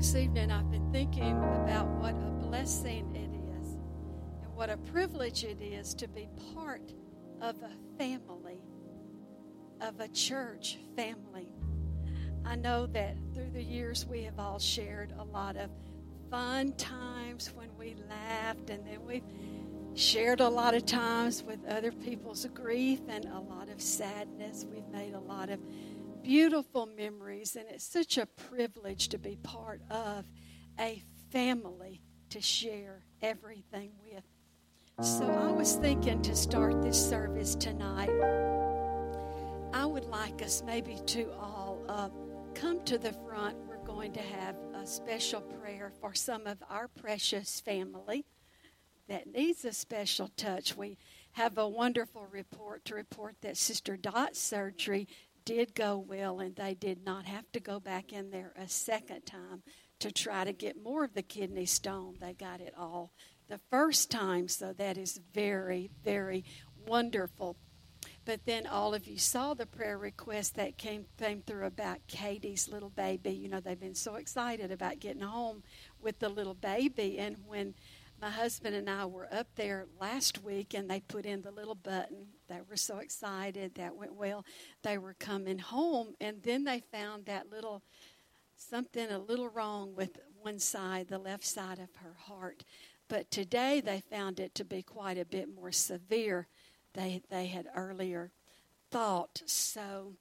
this evening, I've been thinking about what a blessing it is and what a privilege it is to be part of a family, of a church family. I know that through the years we have all shared a lot of fun times when we laughed, and then we've shared a lot of times with other people's grief and a lot of sadness. We've made a lot of beautiful memories, and it's such a privilege to be part of a family to share everything with. So I was thinking to start this service tonight, I would like us maybe to all come to the front. We're going to have a special prayer for some of our precious family that needs a special touch. We have a wonderful report to report that Sister Dot's surgery did go well, and they did not have to go back in there a second time to try to get more of the kidney stone. They got it all the first time, so that is very, very wonderful. But then all of you saw the prayer request that came through about Katie's little baby. You know, they've been so excited about getting home with the little baby. And when my husband and I were up there last week and they put in the little button, they were so excited. That went well. They were coming home, and then they found that little something a little wrong with one side, the left side of her heart. But today they found it to be quite a bit more severe than they had earlier thought. So,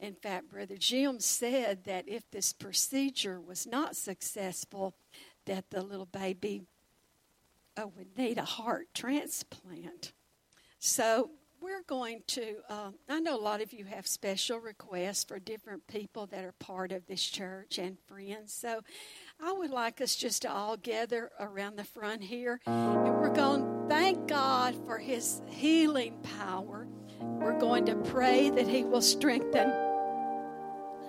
in fact, Brother Jim said that if this procedure was not successful, that the little baby would need a heart transplant. So we're going to, I know a lot of you have special requests for different people that are part of this church and friends. So I would like us just to all gather around the front here. And we're going to thank God for his healing power. We're going to pray that he will strengthen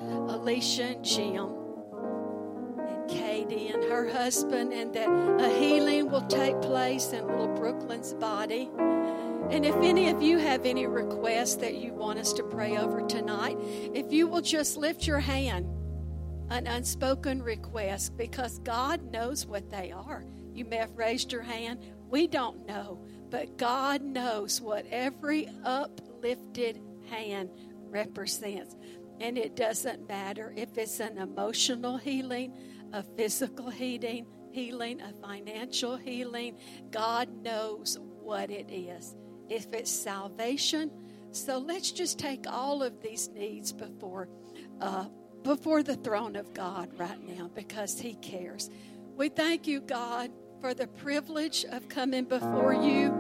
Alicia and Jim, Katie and her husband, and that a healing will take place in little Brooklyn's body. And if any of you have any requests that you want us to pray over tonight, if you will just lift your hand, an unspoken request, because God knows what they are. You may have raised your hand. We don't know, but God knows what every uplifted hand represents. And it doesn't matter if it's an emotional healing, a physical healing, a financial healing. God knows what it is. If it's salvation. So let's just take all of these needs before the throne of God right now, because he cares. We thank you, God, for the privilege of coming before you,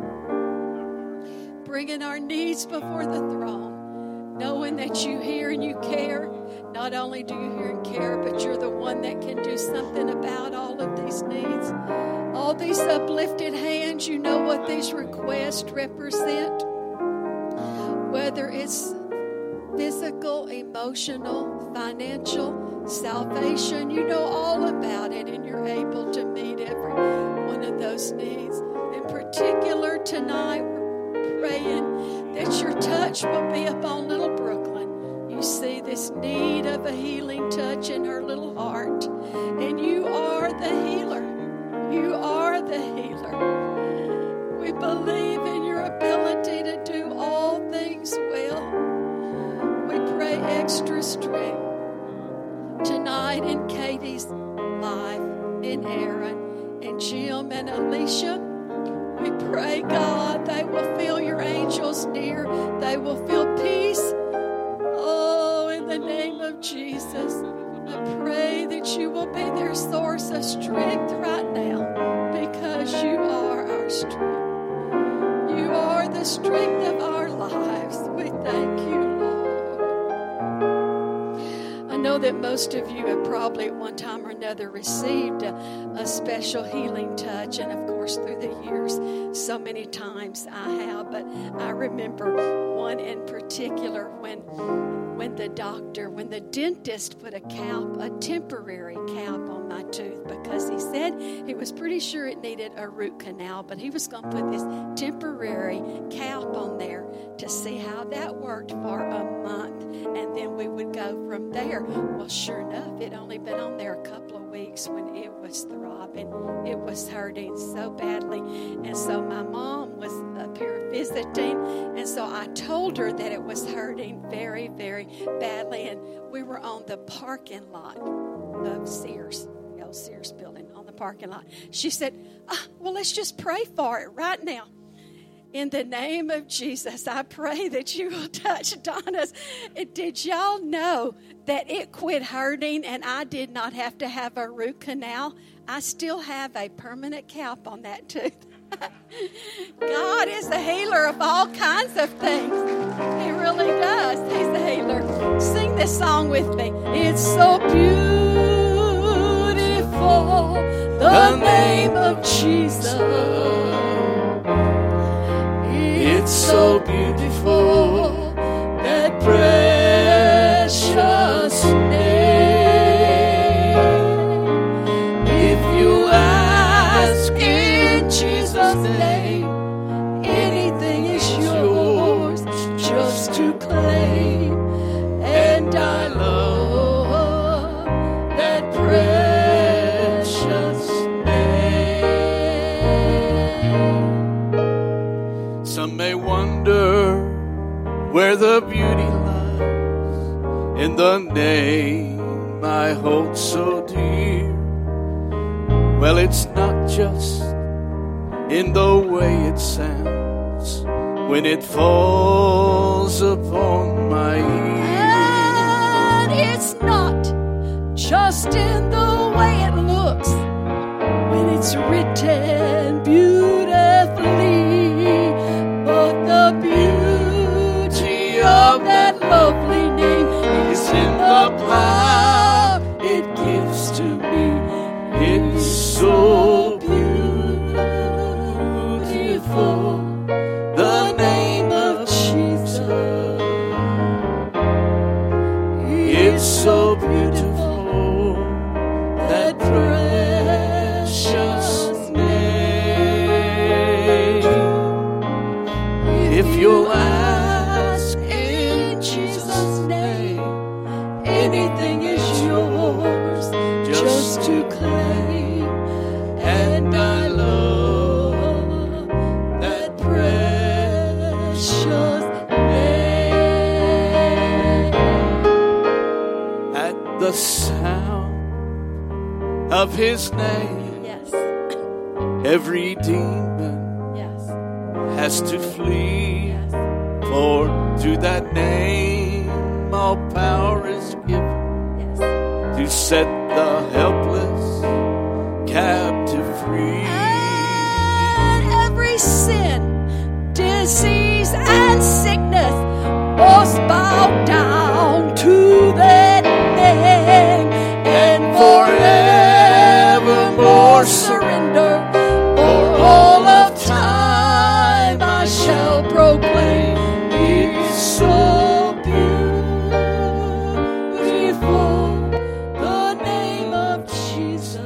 bringing our needs before the throne, knowing that you hear and you care. Not only do you hear and care, but you're the one that can do something about all of these needs. All these uplifted hands, you know what these requests represent. Whether it's physical, emotional, financial, salvation, you know all about it, and you're able to meet every one of those needs. In particular, tonight, we're praying that your touch will be upon little Brooklyn. You see this need of a healing touch in her little heart. And you are the healer. You are the healer. We believe in your ability to do all things well. We pray extra strength tonight in Katie's life, in Aaron, in Jim, and Alicia. We pray, God, they will feel your angels near. They will feel peace. In the name of Jesus, I pray that you will be their source of strength right now, because you are our strength. You are the strength of our lives. We thank you, Lord. I know that most of you have probably at one time or another received a special healing touch, and of course through the years, so many times I have, but I remember one in particular when the dentist put a temporary cap on my tooth, because because he said he was pretty sure it needed a root canal, but he was going to put this temporary cap on there to see how that worked for a month, and then we would go from there. Well, sure enough, it only been on there a couple of weeks when it was throbbing. It was hurting so badly, and so my mom was up here visiting, and so I told her that it was hurting very, very badly, and we were on the parking lot of Sears, the old Sears building, on the parking lot. She said, well, let's just pray for it right now. In the name of Jesus, I pray that you will touch Donna's. Did y'all know that it quit hurting and I did not have to have a root canal? I still have a permanent cap on that tooth. God is the healer of all kinds of things. He really does. He's the healer. Sing this song with me. It's so beautiful, the name of Jesus. It's so beautiful, that precious name. If you ask in Jesus' name, anything is yours just to claim. And I love that precious name. Some may wonder where the beauty lies in the name I hold so dear. Well, it's not just in the way it sounds when it falls upon my ear. And it's not just in the way it looks when it's written beautifully, but the beauty of that lovely name is in the power it gives to me. It's so the name of Jesus. It's so beautiful, that precious name. If you ask in Jesus' name, anything is yours just to claim. And I love the sound of his name. Yes. Every demon, yes, has to flee. Yes. For to that name all power is given. Yes. To set the helpless captive free. And every sin, disease, and sickness must bow down to that name. And forevermore surrender. For all of time I shall proclaim. It's so beautiful, the name of Jesus.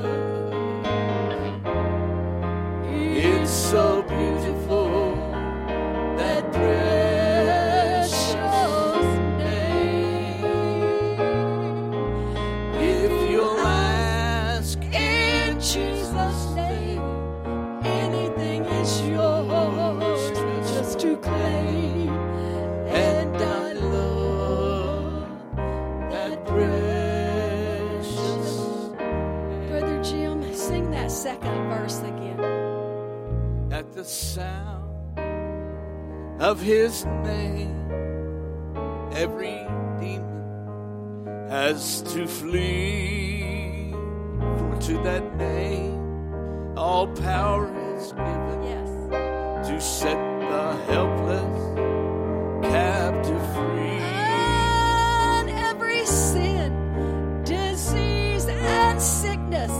It's so beautiful, that the sound of his name, every demon has to flee. For to that name all power is given. Yes. To set the helpless captive free. And every sin, disease, and sickness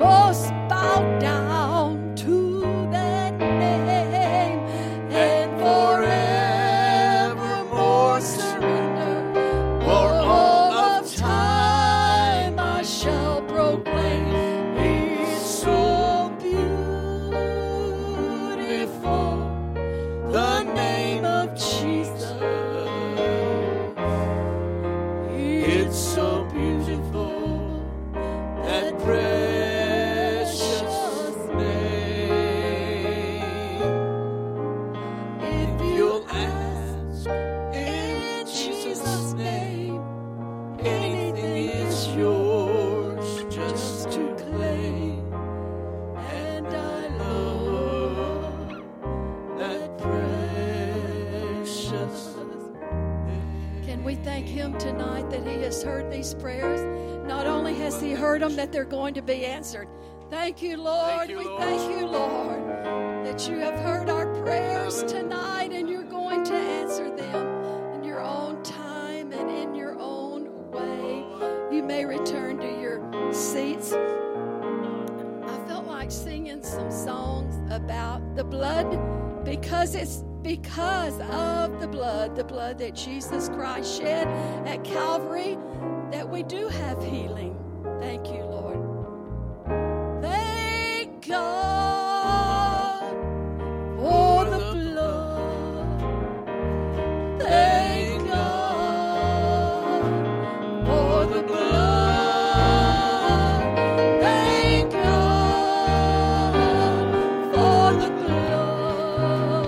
must bow down to that. Shall proclaim. has heard these prayers, not only has he heard them, that they're going to be answered. Thank you, Lord. We thank you, Lord, that you have heard our prayers tonight and you're going to answer them in your own time and in your own way. You may return to your seats. I felt like singing some songs about the blood, because it's because of the blood that Jesus Christ shed at Calvary, that we do have healing. Thank you, Lord. God, for the blood, thank God for the blood, thank God for the blood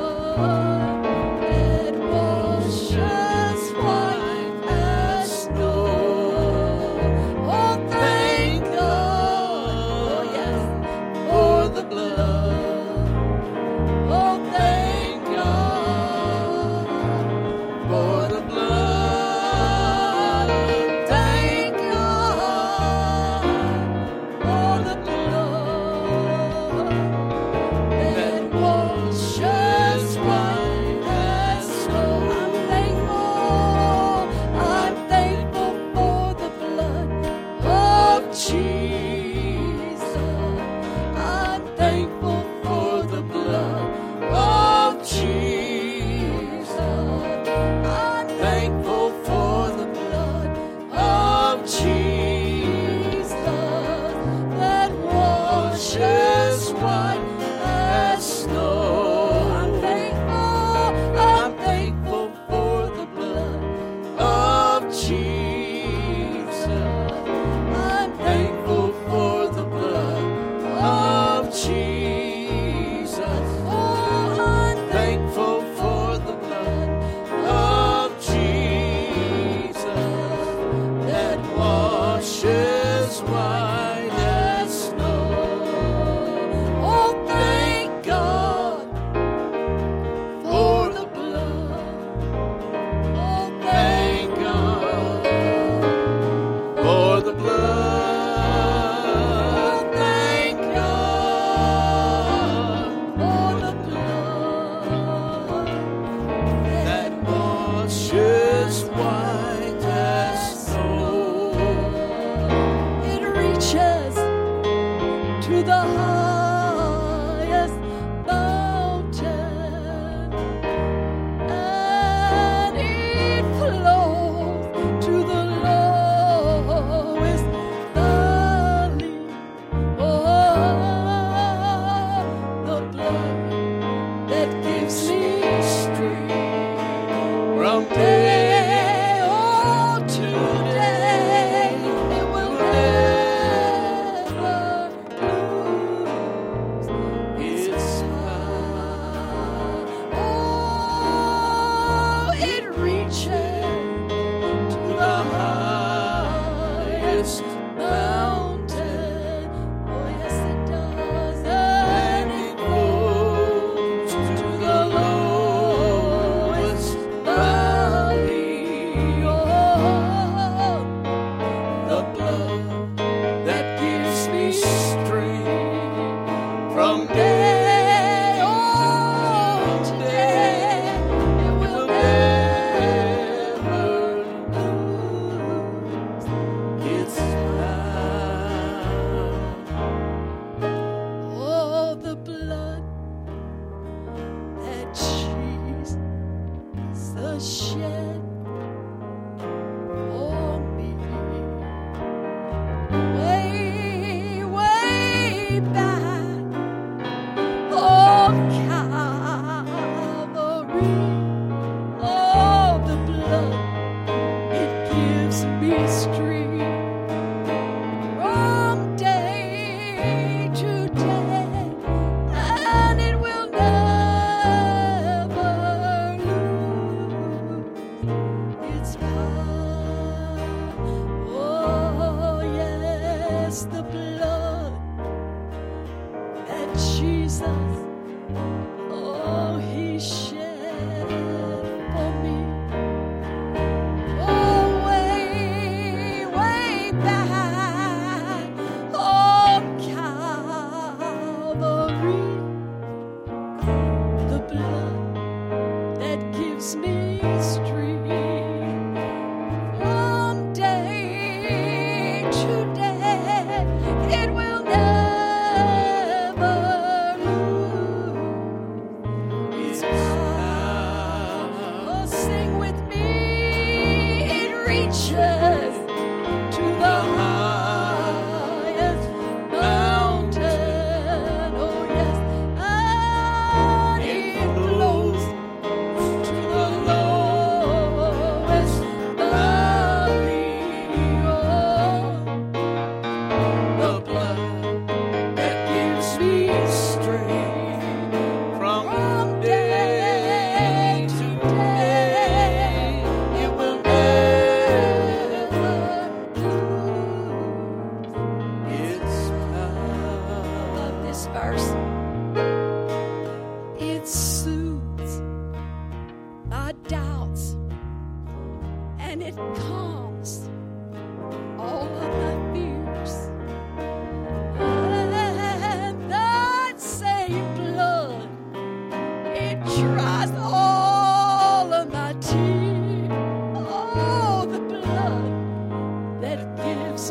that was just white as snow. Oh, thank God, oh yes, for the blood.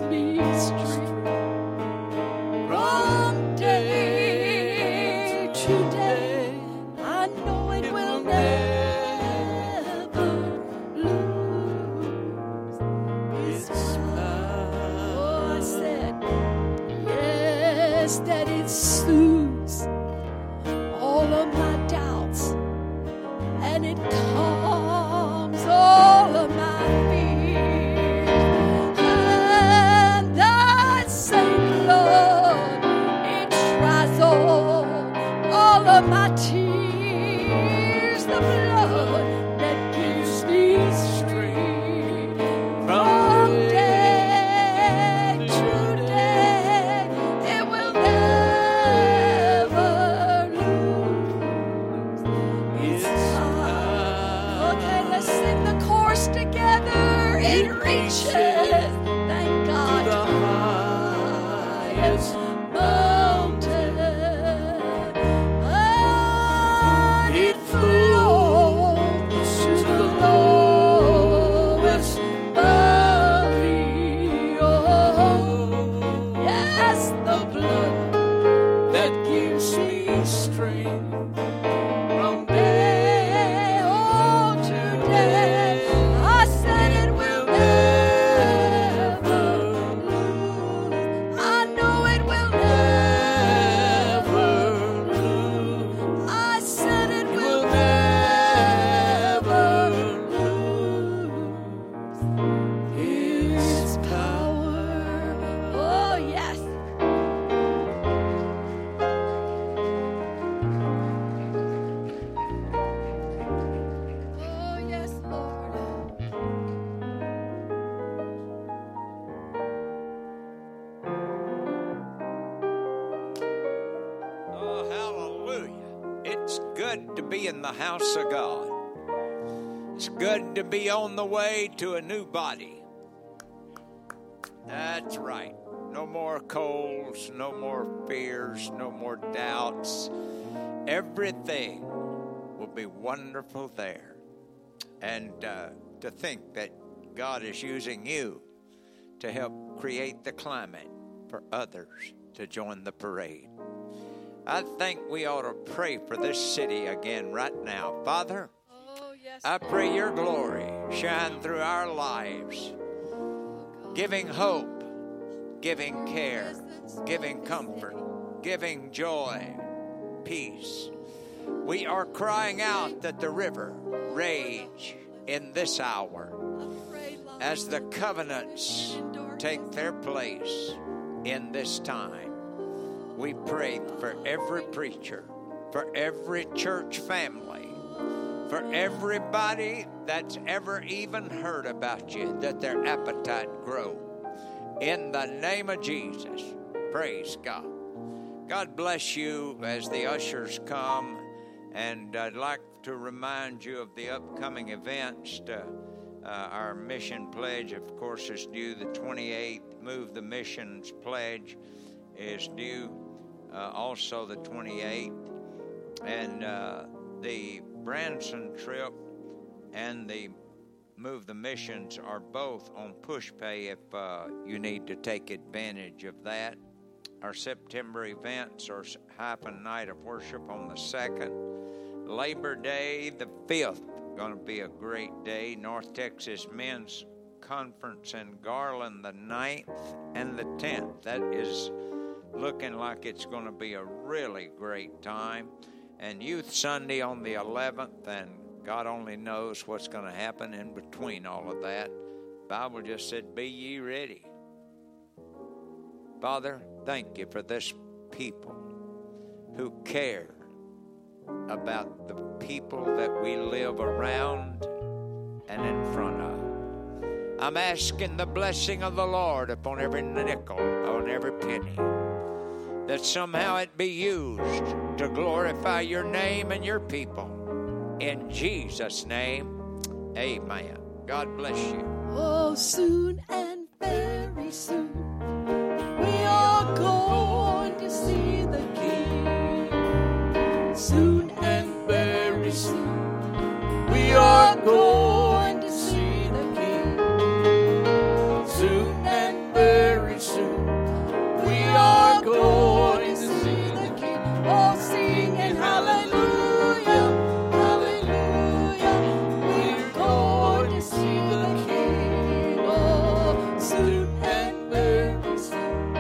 me straight from day to day. I know it will never lose its love. Oh, I said, yes, that it soothes all of my doubts, and it calms all of my fears. House of God. It's good to be on the way to a new body. That's right. No more colds, no more fears, no more doubts. Everything will be wonderful there. And to think that God is using you to help create the climate for others to join the parade. I think we ought to pray for this city again right now. Father, oh, yes, I pray your glory shine through our lives, giving hope, giving care, giving comfort, giving joy, peace. We are crying out that the river rage in this hour as the covenants take their place in this time. We pray for every preacher, for every church family, for everybody that's ever even heard about you, that their appetite grow. In the name of Jesus, praise God. God bless you as the ushers come. And I'd like to remind you of the upcoming events. Our mission pledge, of course, is due the 28th. Move the missions pledge is due also the 28th, and the Branson trip and the Move the Missions are both on Pushpay if you need to take advantage of that. Our September events are Hyphen Night of Worship on the 2nd. Labor Day the 5th, going to be a great day. North Texas Men's Conference in Garland the 9th and the 10th. That is looking like it's going to be a really great time. And Youth Sunday on the 11th, and God only knows what's going to happen in between all of that. The Bible just said, be ye ready. Father, thank you for this people who care about the people that we live around and in front of. I'm asking the blessing of the Lord upon every nickel, on every penny, that somehow it be used to glorify your name and your people. In Jesus' name, amen. God bless you. Oh, soon and very soon, we are going to see the King. Soon and very soon, we are going to see the King. Soon and very very soon. We are going to see the King. Oh, sing and hallelujah, hallelujah. We're going to see the King. Oh, soon and very soon.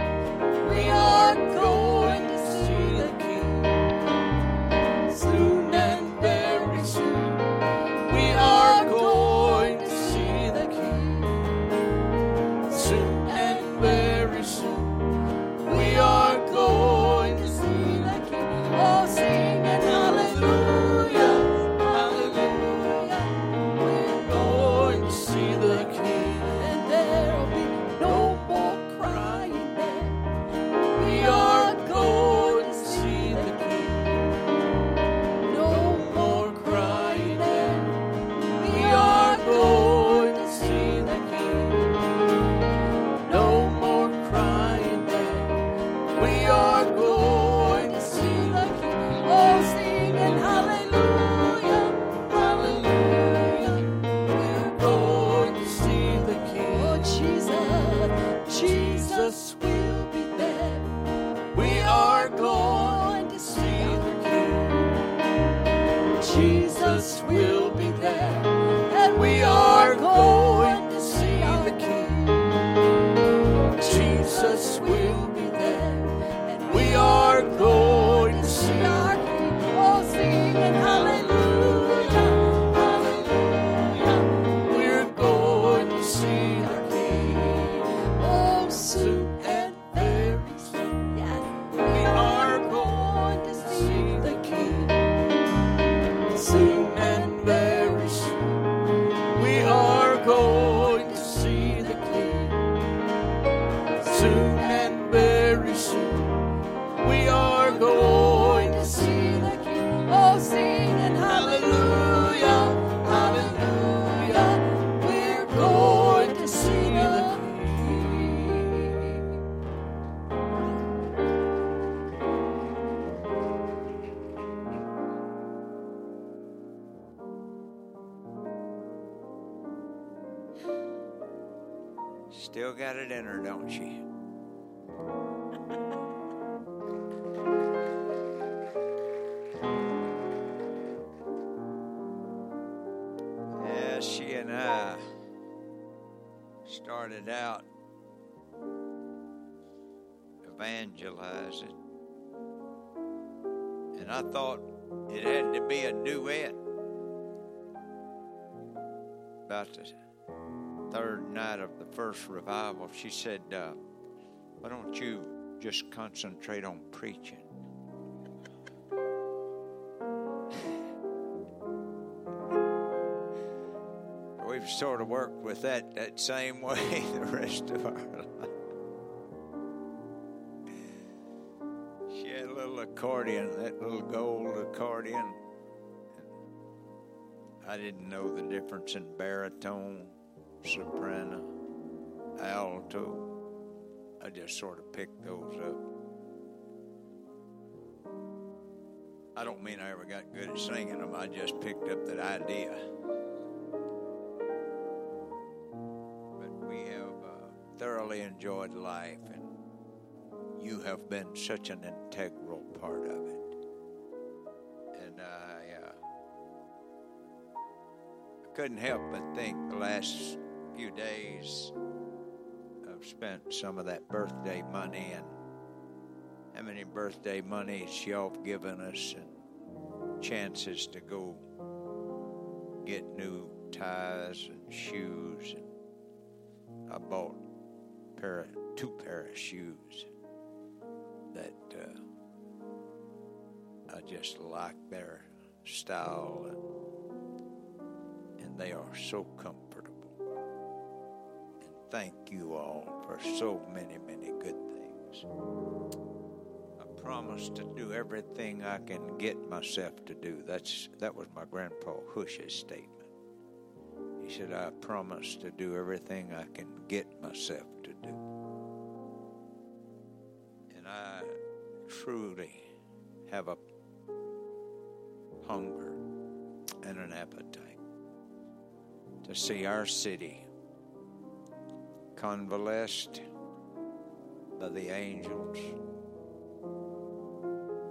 We are going to see the King. Soon and very soon. We are going to see the King. Soon and very soon. We are going to see the King. Oh, sing and hallelujah, hallelujah. We're going to see the King. And there'll be no more crying there. We are going to see the King. No more crying there. We are going to see the King. No more crying there. We are going to see the King. Oh, sing and hallelujah, hallelujah. We're going to see the King. Oh, Jesus, Jesus will be there. We are going to see the King. Jesus will be there. And we are going to see the King. Jesus will be there. And we are going to see our King. Oh, sing and hallelujah, hallelujah. We're going to see our King. Oh, soon and very soon. We are going to see the King. Soon and very soon. We are going to see the King. Soon and very soon. We are going to see the King. Oh, sing and hallelujah, hallelujah. We're going to see the King. Still got it in her, don't you? Yeah, she and I started out evangelizing, and I thought it had to be a duet. About the third night of the first revival, she said, why don't you just concentrate on preaching? We've sort of worked with that same way the rest of our life. She had a little accordion, that little gold accordion. I didn't know the difference in baritone, soprano, alto. I just sort of picked those up. I don't mean I ever got good at singing them. I just picked up that idea. But we have thoroughly enjoyed life, and you have been such an integral part of it. And I couldn't help but think the last few days spent some of that birthday money, and how many birthday monies y'all have given us, and chances to go get new ties and shoes. And I bought two pair of shoes that I just like their style, and they are so comfortable. Thank you all for so many good things. I promise to do everything I can get myself to do. That was my grandpa Hush's statement. He said, I promise to do everything I can get myself to do. And I truly have a hunger and an appetite to see our city convalesced of the angels,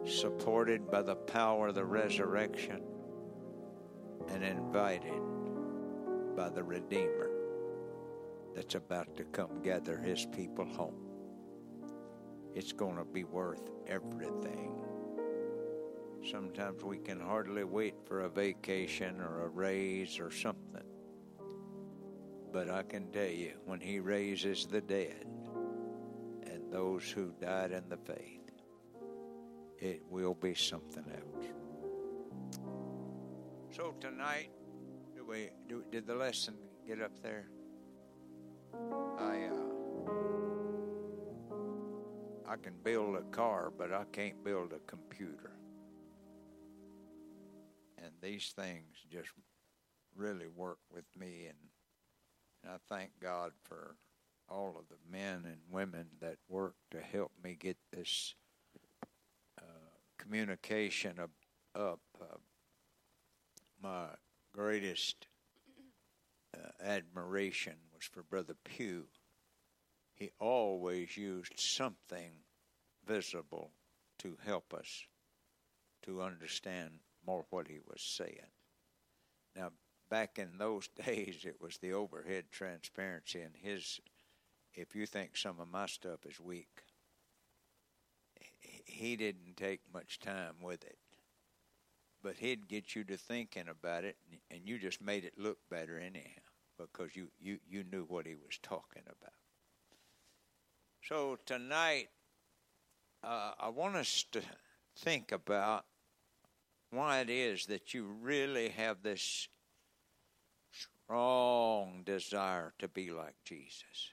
supported by the power of the resurrection, and invited by the Redeemer that's about to come gather his people home. It's going to be worth everything. Sometimes we can hardly wait for a vacation or a raise or something. But I can tell you, when he raises the dead and those who died in the faith, it will be something else. So tonight, did the lesson get up there? I can build a car, but I can't build a computer. And these things just really work with me, and I thank God for all of the men and women that work to help me get this communication up. My greatest admiration was for Brother Pugh. He always used something visible to help us to understand more what he was saying. Now, back in those days, it was the overhead transparency, and if you think some of my stuff is weak, he didn't take much time with it. But he'd get you to thinking about it, and you just made it look better anyhow, because you knew what he was talking about. So tonight, I want us to think about why it is that you really have this strong desire to be like Jesus.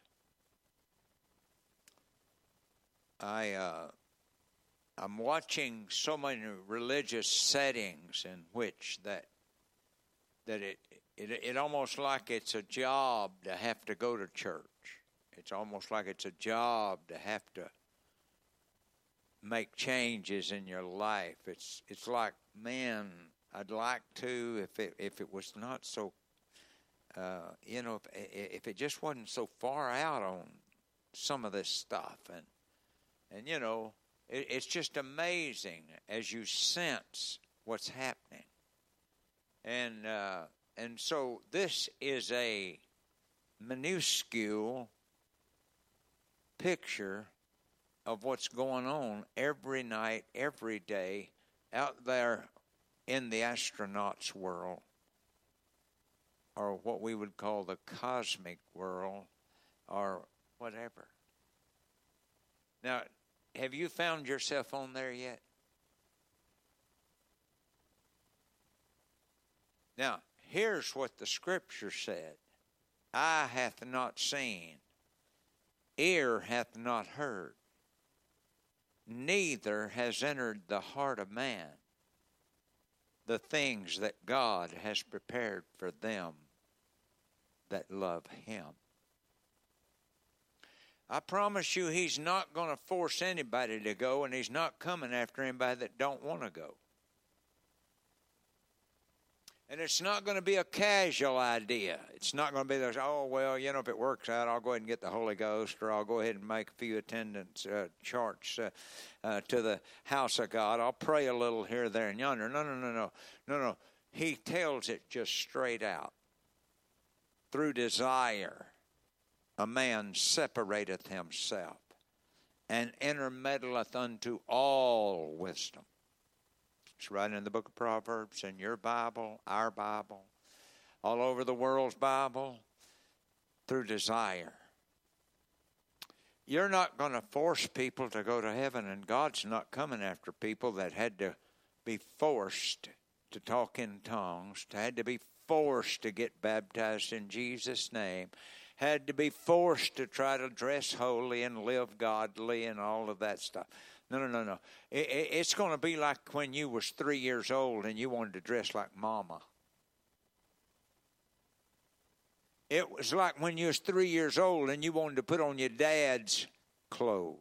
I'm watching so many religious settings in which that it almost like it's a job to have to go to church. It's almost like it's a job to have to make changes in your life. It's like, man, I'd like to if it was not so, if it just wasn't so far out on some of this stuff, and you know. It's just amazing as you sense what's happening. And so this is a minuscule picture of what's going on every night, every day, out there in the astronaut's world, or what we would call the cosmic world, or whatever. Now, have you found yourself on there yet? Now, here's what the Scripture said. Eye hath not seen, ear hath not heard, neither has entered the heart of man the things that God has prepared for them that love him. I promise you, he's not going to force anybody to go, and he's not coming after anybody that don't want to go. And it's not going to be a casual idea. It's not going to be this, if it works out, I'll go ahead and get the Holy Ghost, or I'll go ahead and make a few attendance charts to the house of God. I'll pray a little here, there, and yonder. No. He tells it just straight out. Through desire, a man separateth himself, and intermeddleth unto all wisdom. It's right in the book of Proverbs, in your Bible, our Bible, all over the world's Bible, through desire. You're not going to force people to go to heaven, and God's not coming after people that had to be forced to talk in tongues, had to be forced to get baptized in Jesus' name, had to be forced to try to dress holy and live godly and all of that stuff. No. It's going to be like when you was 3 years old and you wanted to dress like mama. It was like when you was 3 years old and you wanted to put on your dad's clothes.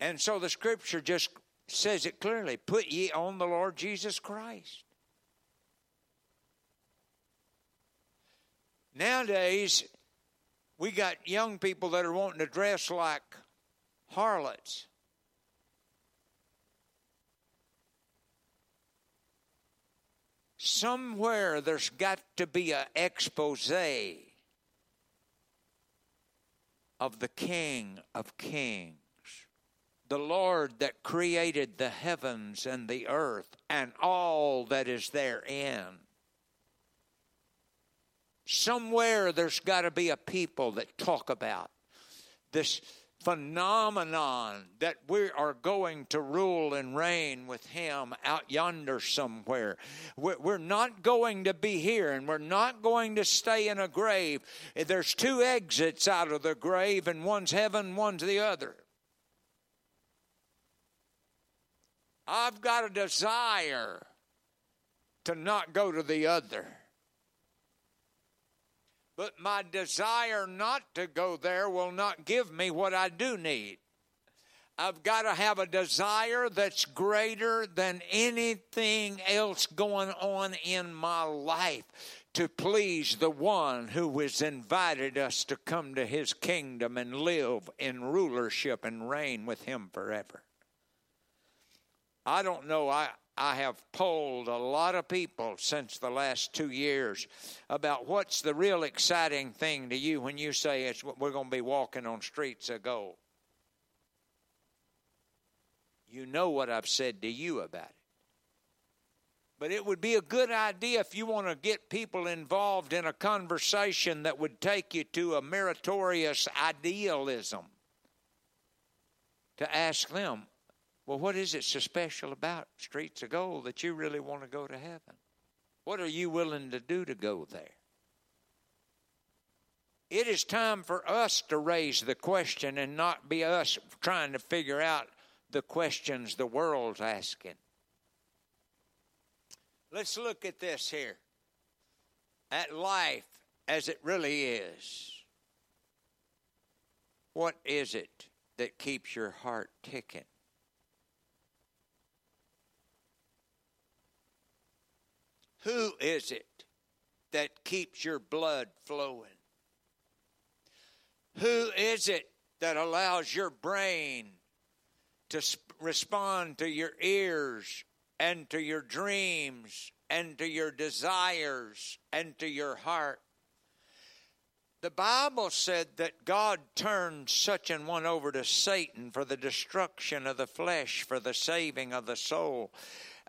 And so the Scripture just says it clearly, put ye on the Lord Jesus Christ. Nowadays, We got young people that are wanting to dress like harlots. Somewhere there's got to be an expose of the King of Kings, the Lord that created the heavens and the earth and all that is therein. Somewhere there's got to be a people that talk about this phenomenon that we are going to rule and reign with him out yonder somewhere. We're not going to be here, and we're not going to stay in a grave. There's two exits out of the grave, and one's heaven, one's the other. I've got a desire to not go to the other. But my desire not to go there will not give me what I do need. I've got to have a desire that's greater than anything else going on in my life to please the one who has invited us to come to his kingdom and live in rulership and reign with him forever. I don't know. I have polled a lot of people since the last 2 years about what's the real exciting thing to you when you say it's we're going to be walking on streets of gold. You know what I've said to you about it. But it would be a good idea if you want to get people involved in a conversation that would take you to a meritorious idealism, to ask them, well, what is it so special about streets of gold that you really want to go to heaven? What are you willing to do to go there? It is time for us to raise the question and not be us trying to figure out the questions the world's asking. Let's look at this here, at life as it really is. What is it that keeps your heart ticking? Who is it that keeps your blood flowing? Who is it that allows your brain to respond to your ears and to your dreams and to your desires and to your heart? The Bible said that God turned such an one over to Satan for the destruction of the flesh, for the saving of the soul.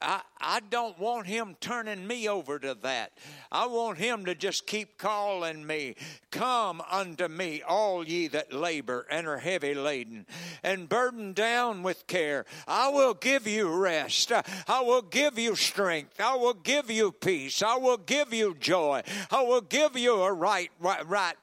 I don't want him turning me over to that. I want him to just keep calling me. Come unto me, all ye that labor and are heavy laden and burdened down with care. I will give you rest. I will give you strength. I will give you peace. I will give you joy. I will give you a right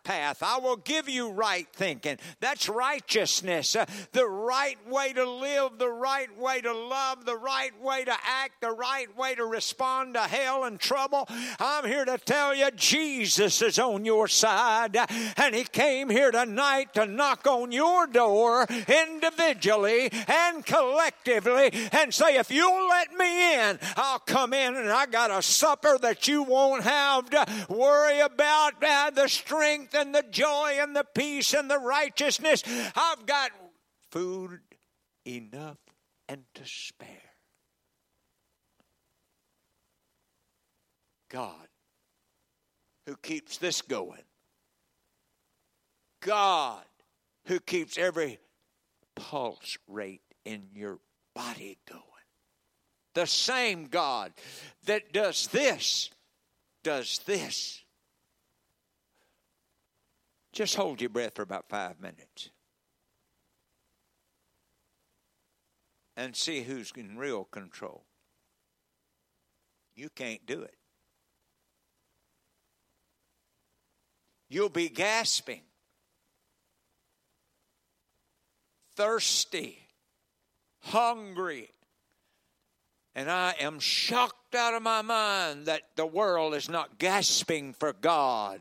path. I will give you right thinking. That's righteousness. The right way to live, the right way to love, the right way to act, the right way to respond to hell and trouble. I'm here to tell you Jesus is on your side, and he came here tonight to knock on your door individually and collectively and say, if you'll let me in, I'll come in, and I got a supper that you won't have to worry about, the strength and the joy and the peace and the righteousness. I've got food enough and to spare. God who keeps this going. God who keeps every pulse rate in your body going. The same God that does this. Just hold your breath for about 5 minutes and see who's in real control. You can't do it. You'll be gasping, thirsty, hungry. And I am shocked out of my mind that the world is not gasping for God.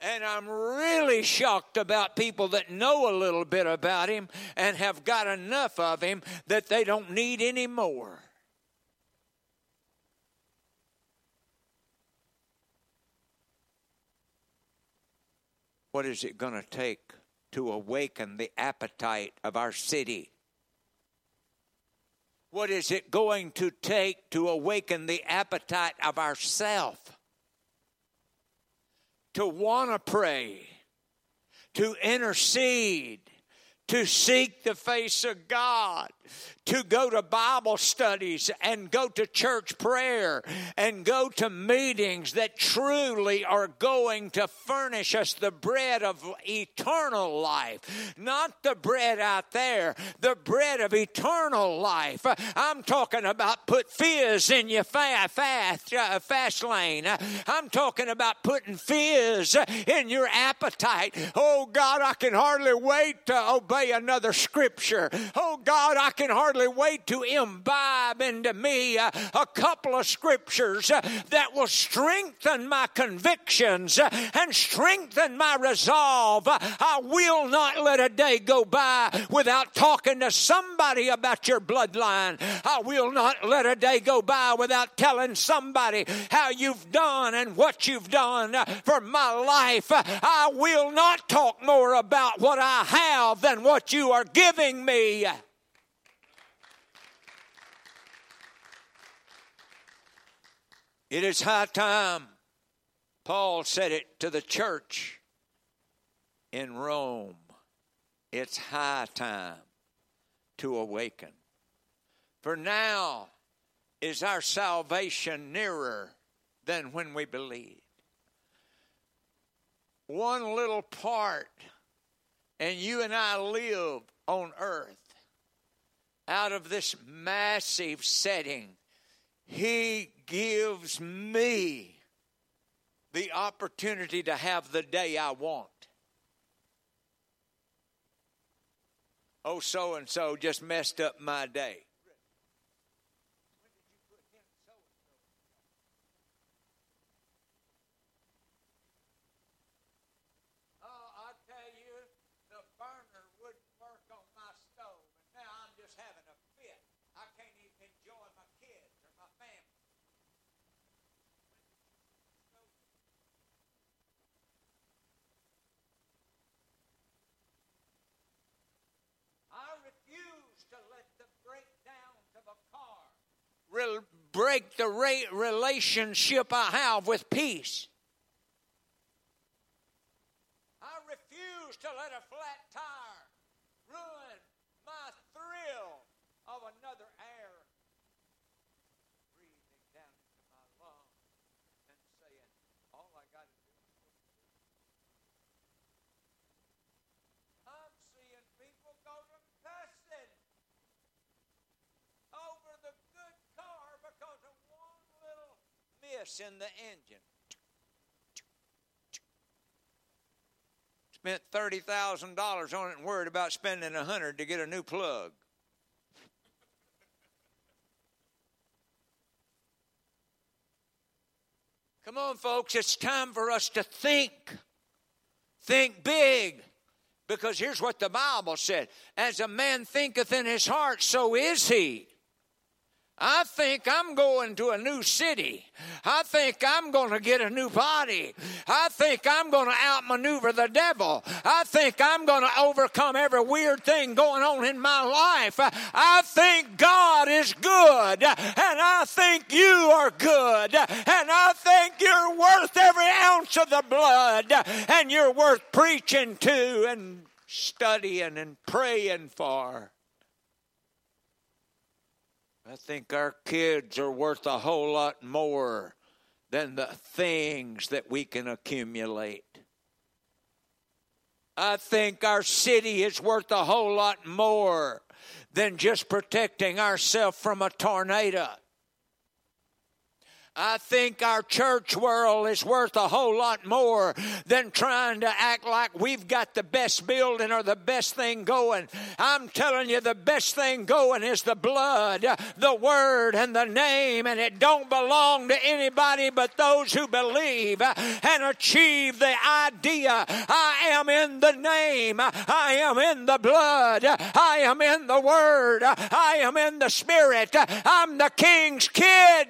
And I'm really shocked about people that know a little bit about him and have got enough of him that they don't need any more. What is it going to take to awaken the appetite of our city? What is it going to take to awaken the appetite of ourselves? To want to pray, to intercede, to seek the face of God, to go to Bible studies and go to church prayer and go to meetings that truly are going to furnish us the bread of eternal life. Not the bread out there, the bread of eternal life. I'm talking about put fizz in your fast lane. I'm talking about putting fizz in your appetite. Oh God, I can hardly wait to obey another scripture. Oh God, I can hardly wait to imbibe into me a couple of scriptures that will strengthen my convictions and strengthen my resolve. I will not let a day go by without talking to somebody about your bloodline. I will not let a day go by without telling somebody how you've done and what you've done for my life. I will not talk more about what I have than what you are giving me. It is high time. Paul said it to the church in Rome. It's high time to awaken. For now is our salvation nearer than when we believed. One little part, and you and I live on earth out of this massive setting. He gives me the opportunity to have the day I want. Oh, so-and-so just messed up my day. Break the relationship I have with peace. I refuse to let a flat tire ruin my thrill of another air breathing down into my lungs and saying, all I got to do is this. I'm seeing people go to cussing over the good miss in the engine. Spent $30,000 on it and worried about spending $100 to get a new plug. Come on, folks, it's time for us to think. Think big. Because here's what the Bible said. As a man thinketh in his heart, so is he. I think I'm going to a new city. I think I'm going to get a new body. I think I'm going to outmaneuver the devil. I think I'm going to overcome every weird thing going on in my life. I think God is good, and I think you are good, and I think you're worth every ounce of the blood, and you're worth preaching to and studying and praying for. I think our kids are worth a whole lot more than the things that we can accumulate. I think our city is worth a whole lot more than just protecting ourselves from a tornado. I think our church world is worth a whole lot more than trying to act like we've got the best building or the best thing going. I'm telling you, the best thing going is the blood, the word, and the name, and it don't belong to anybody but those who believe and achieve the idea. I am in the name. I am in the blood. I am in the word. I am in the spirit. I'm the King's kid.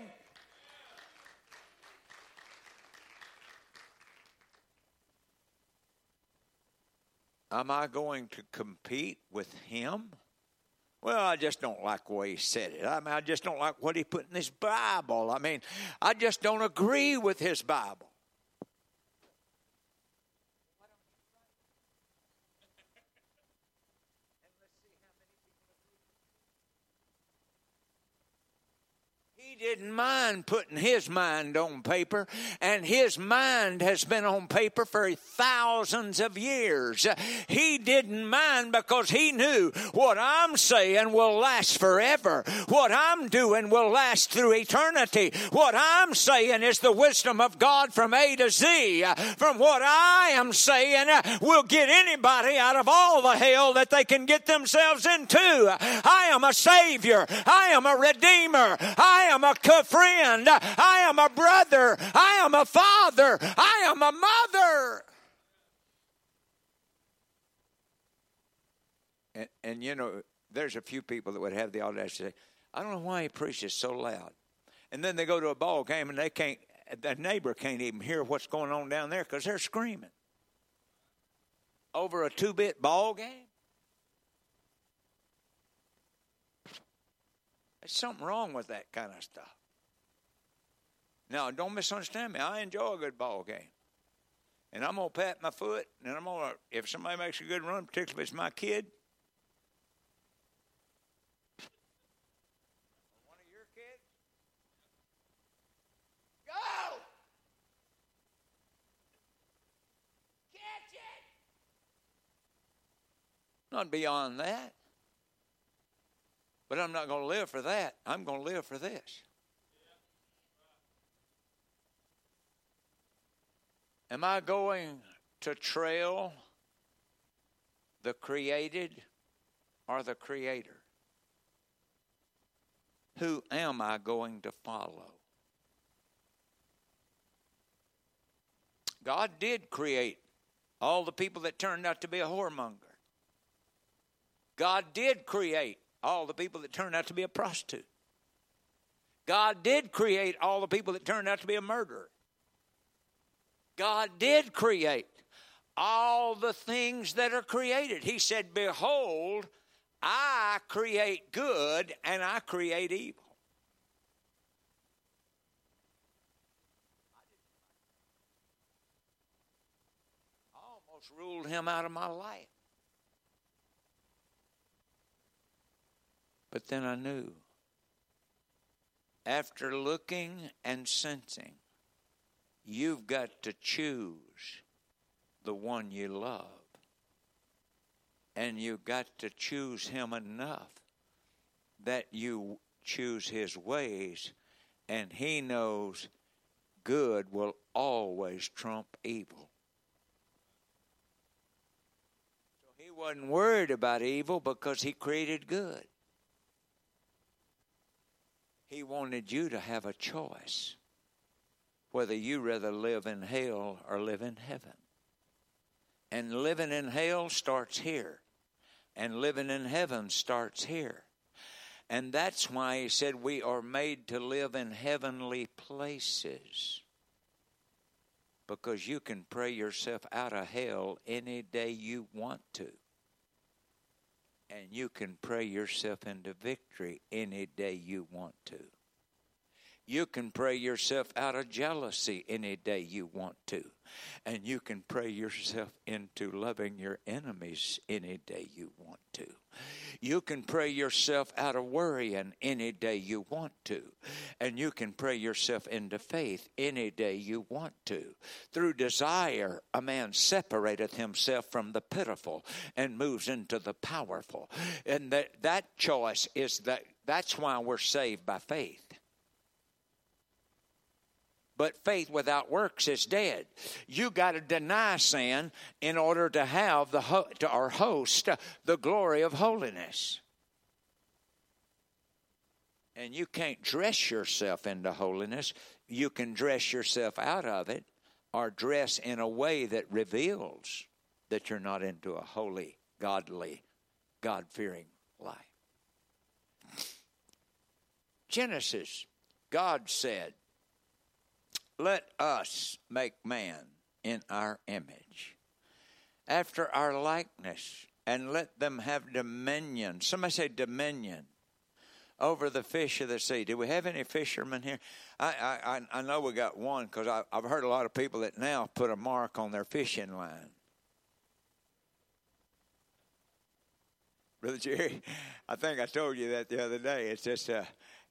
Am I going to compete with him? Well, I just don't like the way he said it. I mean, I just don't like what he put in his Bible. I mean, I just don't agree with his Bible. He didn't mind putting his mind on paper, and his mind has been on paper for thousands of years. He didn't mind because he knew what I'm saying will last forever. What I'm doing will last through eternity. What I'm saying is the wisdom of God from A to Z. From what I am saying will get anybody out of all the hell that they can get themselves into. I am a Savior. I am a Redeemer. I am a friend. I am a brother. I am a father. I am a mother. And you know, there's a few people that would have the audacity to say, I don't know why he preaches so loud. And then they go to a ball game and the neighbor can't even hear what's going on down there because they're screaming over a 2-bit ball game. There's something wrong with that kind of stuff. Now, don't misunderstand me. I enjoy a good ball game. And I'm going to pat my foot, and I'm going to, if somebody makes a good run, particularly if it's my kid, one of your kids, go! Catch it! Not beyond that. But I'm not going to live for that. I'm going to live for this. Am I going to trail the created or the Creator? Who am I going to follow? God did create all the people that turned out to be a whoremonger. God did create all the people that turned out to be a prostitute. God did create all the people that turned out to be a murderer. God did create all the things that are created. He said, behold, I create good and I create evil. I almost ruled him out of my life. But then I knew, after looking and sensing, you've got to choose the one you love. And you've got to choose him enough that you choose his ways. And he knows good will always trump evil. So he wasn't worried about evil because he created good. He wanted you to have a choice whether you rather live in hell or live in heaven. And living in hell starts here. And living in heaven starts here. And that's why he said we are made to live in heavenly places. Because you can pray yourself out of hell any day you want to. And you can pray yourself into victory any day you want to. You can pray yourself out of jealousy any day you want to. And you can pray yourself into loving your enemies any day you want to. You can pray yourself out of worrying any day you want to. And you can pray yourself into faith any day you want to. Through desire, a man separateth himself from the pitiful and moves into the powerful. And that choice is that's why we're saved by faith. But faith without works is dead. You got to deny sin in order to have host the glory of holiness. And you can't dress yourself into holiness. You can dress yourself out of it, or dress in a way that reveals that you're not into a holy, godly, God-fearing life. Genesis, God said, let us make man in our image after our likeness, and let them have dominion. Somebody say dominion over the fish of the sea. Do we have any fishermen here? I know we got one, because I've heard a lot of people that now put a mark on their fishing line. Brother Jerry, I think I told you that the other day. It's just,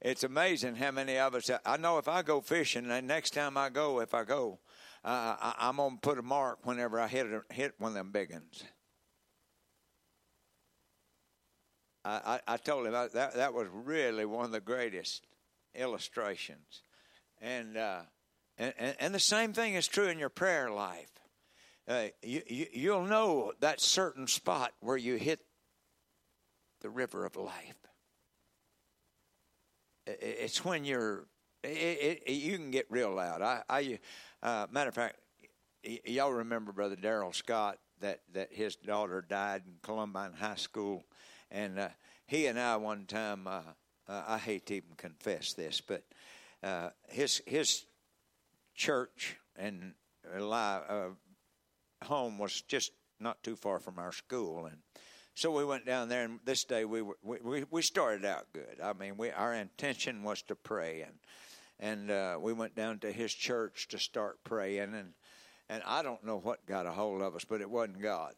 it's amazing how many of us, I know if I go fishing, and next time I go, I'm going to put a mark whenever I hit one of them big ones. I told him that was really one of the greatest illustrations. And the same thing is true in your prayer life. You'll know that certain spot where you hit the river of life. It's when you can get real loud. Matter of fact, y'all remember Brother Darrell Scott, that his daughter died in Columbine High School. And he and I one time, I hate to even confess this, but his church and home was just not too far from our school, and so we went down there, and this day we started out good. I mean, our intention was to pray, and we went down to his church to start praying, and I don't know what got a hold of us, but it wasn't God.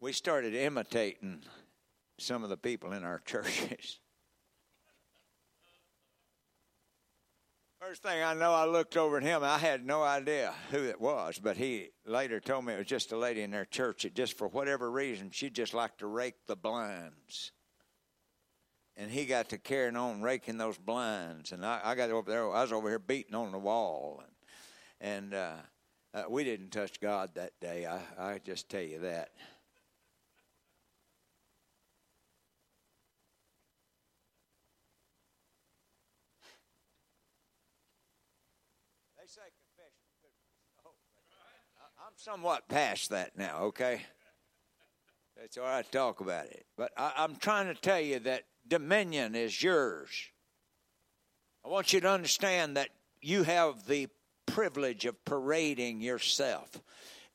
We started imitating some of the people in our churches. First thing I know, I looked over at him. I had no idea who it was, but he later told me it was just a lady in their church that just for whatever reason, she just liked to rake the blinds. And he got to carrying on raking those blinds. And I got over there. I was over here beating on the wall. And we didn't touch God that day. I just tell you that. Somewhat past that now, okay? It's all right to talk about it. But I'm trying to tell you that dominion is yours. I want you to understand that you have the privilege of parading yourself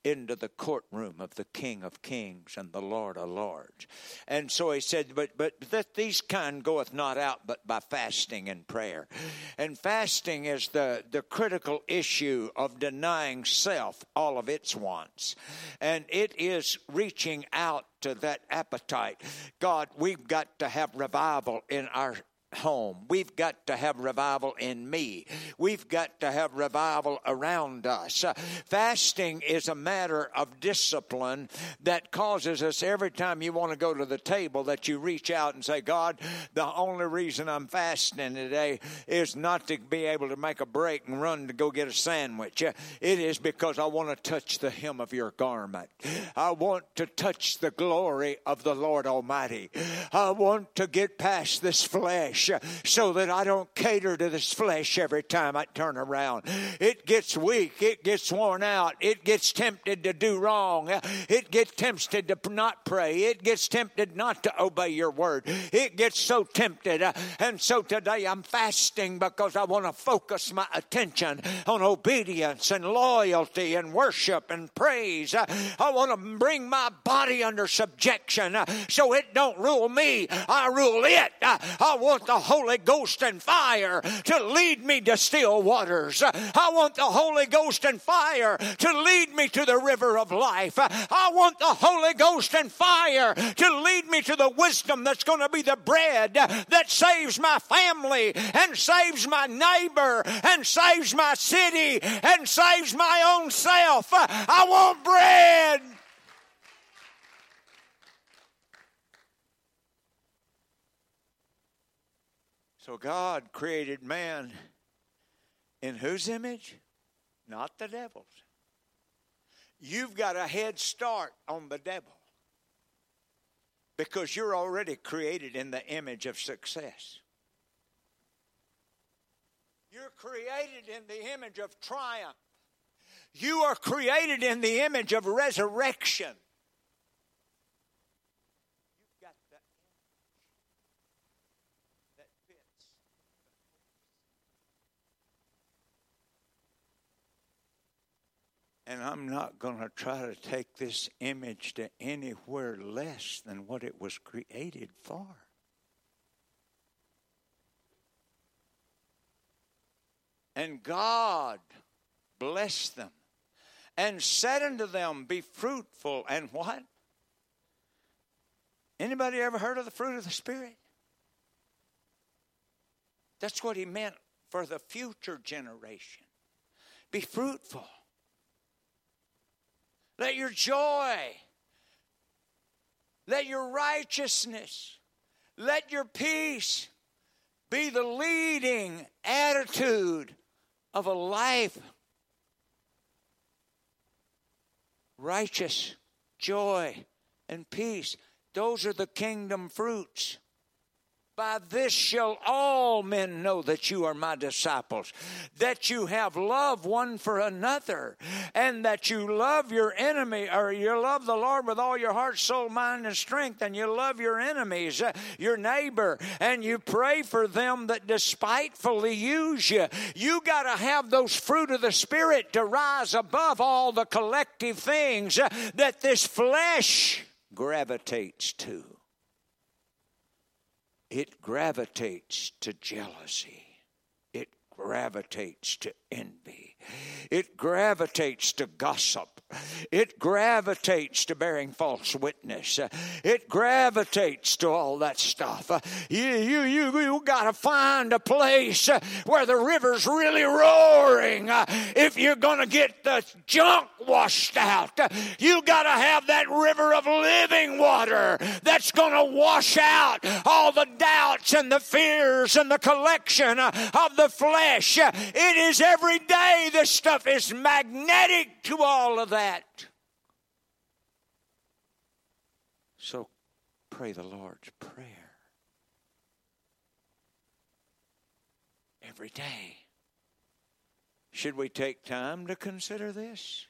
into the courtroom of the King of Kings and the Lord of Lords. And so he said, but that these kind goeth not out but by fasting and prayer. And fasting is the critical issue of denying self all of its wants. And it is reaching out to that appetite. God, we've got to have revival in our home. We've got to have revival in me. We've got to have revival around us. Fasting is a matter of discipline that causes us every time you want to go to the table that you reach out and say, God, the only reason I'm fasting today is not to be able to make a break and run to go get a sandwich. It is because I want to touch the hem of your garment. I want to touch the glory of the Lord Almighty. I want to get past this flesh, so that I don't cater to this flesh every time I turn around. It gets weak. It gets worn out. It gets tempted to do wrong. It gets tempted to not pray. It gets tempted not to obey your word. It gets so tempted. And so today I'm fasting because I want to focus my attention on obedience and loyalty and worship and praise. I want to bring my body under subjection so it don't rule me. I rule it. I want the Holy Ghost and fire to lead me to still waters. I want the Holy Ghost and fire to lead me to the river of life. I want the Holy Ghost and fire to lead me to the wisdom that's going to be the bread that saves my family and saves my neighbor and saves my city and saves my own self. I want bread. So God created man in whose image? Not the devil's. You've got a head start on the devil because you're already created in the image of success. You're created in the image of triumph. You are created in the image of resurrection. And I'm not going to try to take this image to anywhere less than what it was created for. And God blessed them and said unto them, be fruitful and what? Anybody ever heard of the fruit of the Spirit? That's what he meant for the future generation. Be fruitful. Let your joy, let your righteousness, let your peace be the leading attitude of a life righteous, joy, and peace. Those are the kingdom fruits. By this shall all men know that you are my disciples, that you have love one for another, and that you love your enemy, or you love the Lord with all your heart, soul, mind, and strength, and you love your enemies, your neighbor, and you pray for them that despitefully use you. You got to have those fruit of the Spirit to rise above all the collective things that this flesh gravitates to. It gravitates to jealousy. It gravitates to envy. It gravitates to gossip. It gravitates to bearing false witness. It gravitates to all that stuff. You got to find a place where the river's really roaring. If you're going to get the junk washed out, you got to have that river of living water that's going to wash out all the doubts and the fears and the collection of the flesh. It is every day this stuff is magnetic to all of that. So pray the Lord's Prayer every day. Should we take time to consider this?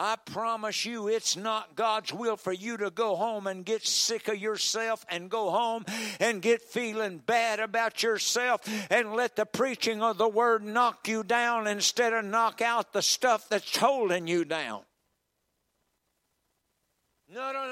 I promise you it's not God's will for you to go home and get sick of yourself and go home and get feeling bad about yourself and let the preaching of the word knock you down instead of knock out the stuff that's holding you down. No.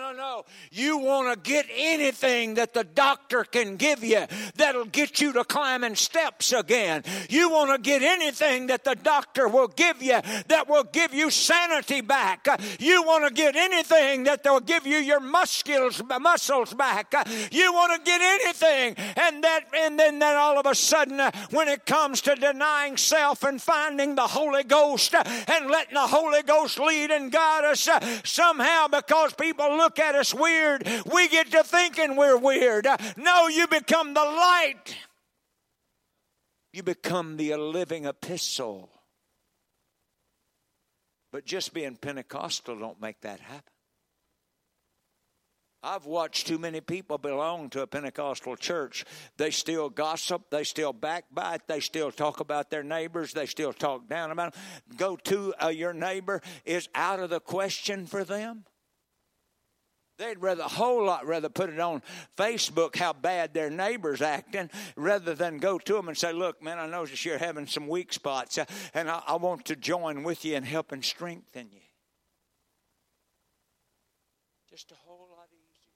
You want to get anything that the doctor can give you that'll get you to climbing steps again. You want to get anything that the doctor will give you that will give you sanity back. You want to get anything that will give you your muscles back. You want to get anything, and then all of a sudden, when it comes to denying self and finding the Holy Ghost and letting the Holy Ghost lead and guide us, somehow because people look at us weird, we get to thinking we're weird. No, you become the light. You become the living epistle. But just being Pentecostal don't make that happen. I've watched too many people belong to a Pentecostal church. They still gossip. They still backbite. They still talk about their neighbors. They still talk down about them. Go to your neighbor is out of the question for them. They'd rather a whole lot rather put it on Facebook how bad their neighbor's acting rather than go to them and say, look, man, I notice you're having some weak spots, and I want to join with you and help and strengthen you. Just a whole lot easier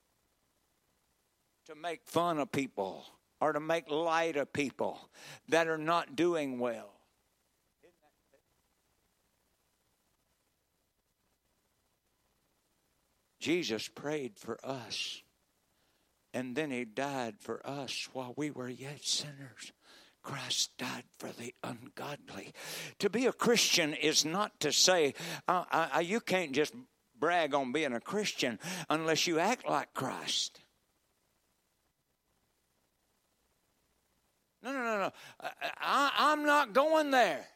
to make fun of people or to make light of people that are not doing well. Jesus prayed for us, and then he died for us while we were yet sinners. Christ died for the ungodly. To be a Christian is not to say, you can't just brag on being a Christian unless you act like Christ. No. I'm not going there.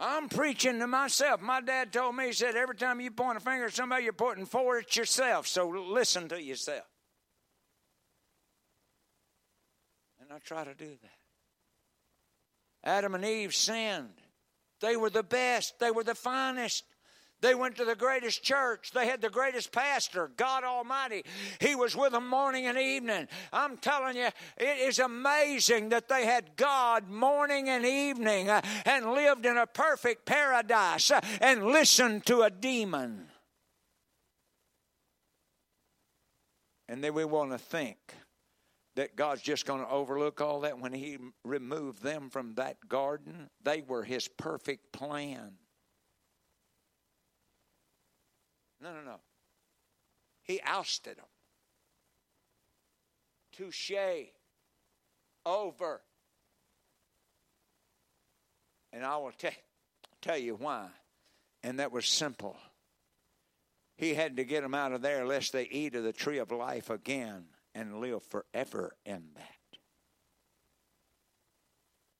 I'm preaching to myself. My dad told me, he said, every time you point a finger at somebody, you're pointing forward at yourself. So listen to yourself. And I try to do that. Adam and Eve sinned. They were the best. They were the finest. They went to the greatest church. They had the greatest pastor, God Almighty. He was with them morning and evening. I'm telling you, it is amazing that they had God morning and evening and lived in a perfect paradise and listened to a demon. And then we want to think that God's just going to overlook all that when he removed them from that garden. They were his perfect plan. No. He ousted them. Touché. Over. And I will tell you why. And that was simple. He had to get them out of there lest they eat of the tree of life again and live forever in that.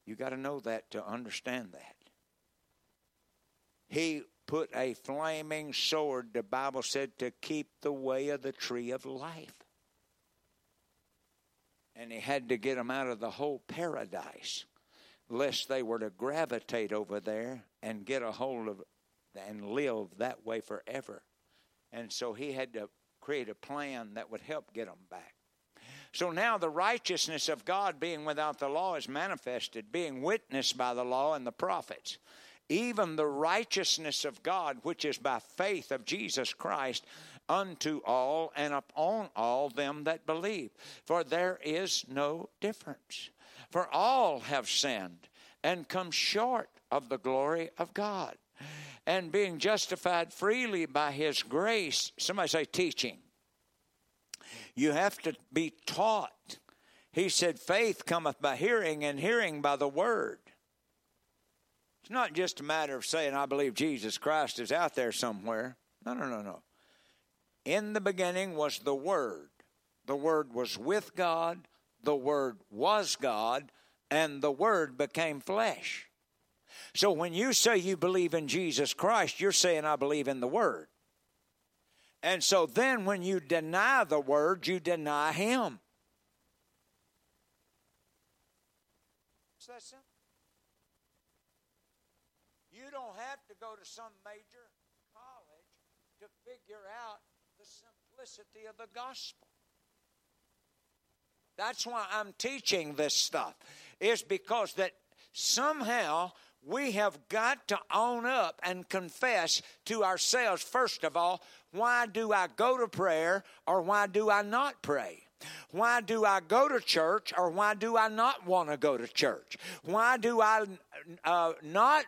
You got to know that to understand that. He put a flaming sword, the Bible said, to keep the way of the tree of life. And he had to get them out of the whole paradise lest they were to gravitate over there and get a hold of and live that way forever. And so he had to create a plan that would help get them back. So now the righteousness of God being without the law is manifested, being witnessed by the law and the prophets. Even the righteousness of God, which is by faith of Jesus Christ, unto all and upon all them that believe. For there is no difference. For all have sinned and come short of the glory of God. And being justified freely by his grace. Somebody say teaching. You have to be taught. He said faith cometh by hearing, and hearing by the word. It's not just a matter of saying I believe Jesus Christ is out there somewhere. No. In the beginning was the word. The word was with God. The word was God. And the word became flesh. So when you say you believe in Jesus Christ, you're saying, I believe in the Word. And so then when you deny the Word, you deny Him. It's that simple. You don't have to go to some major college to figure out the simplicity of the gospel. That's why I'm teaching this stuff. It's because that somehow we have got to own up and confess to ourselves, first of all, why do I go to prayer or why do I not pray? Why do I go to church or why do I not want to go to church? Why do I not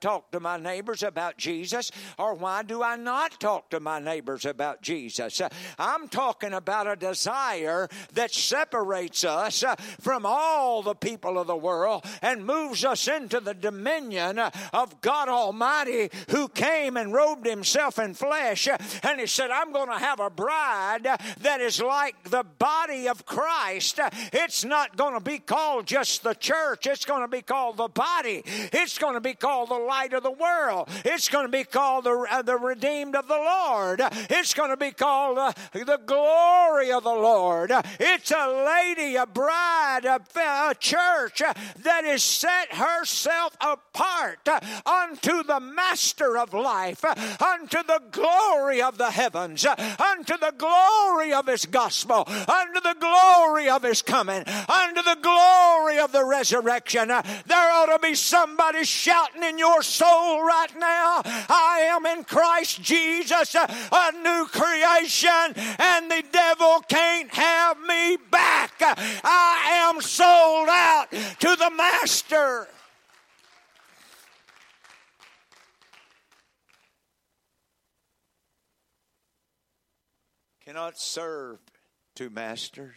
talk to my neighbors about Jesus or why do I not talk to my neighbors about Jesus? I'm talking about a desire that separates us from all the people of the world and moves us into the dominion of God Almighty, who came and robed himself in flesh, and he said, I'm going to have a bride that is like the body of Christ. It's not going to be called just the church. It's going to be called the body. It's going to be called the light of the world. It's going to be called the redeemed of the Lord. It's going to be called the glory of the Lord. It's a lady, a bride, a church that has set herself apart unto the master of life, unto the glory of the heavens, unto the glory of his gospel, unto the glory of his coming, unto the glory of the resurrection. There ought to be somebody shouting in your soul right now, I am in Christ Jesus, a new creation, and the devil can't have me back. I am sold out to the Master. Cannot serve two masters.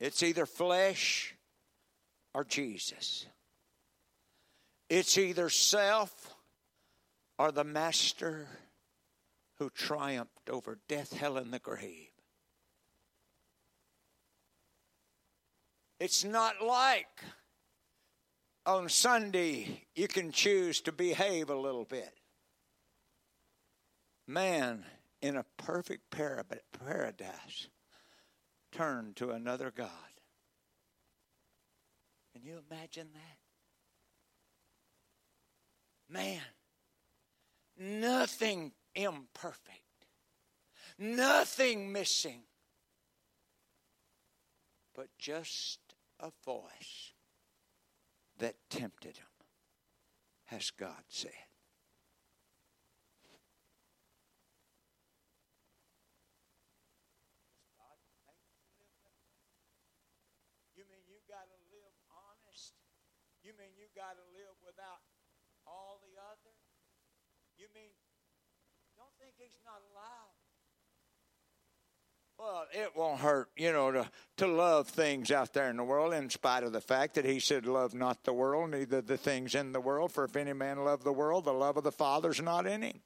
It's either flesh or Jesus. It's either self or the master who triumphed over death, hell, and the grave. It's not like on Sunday you can choose to behave a little bit. Man in a perfect paradise turned to another God. Can you imagine that? Man Nothing imperfect. Nothing missing. But just a voice that tempted him, as God said. You mean you got to live honest? You mean you got to live without all the other? You mean, don't think he's not allowed. Well, it won't hurt, to love things out there in the world, in spite of the fact that he said, love not the world, neither the things in the world. For if any man love the world, the love of the Father's not in him.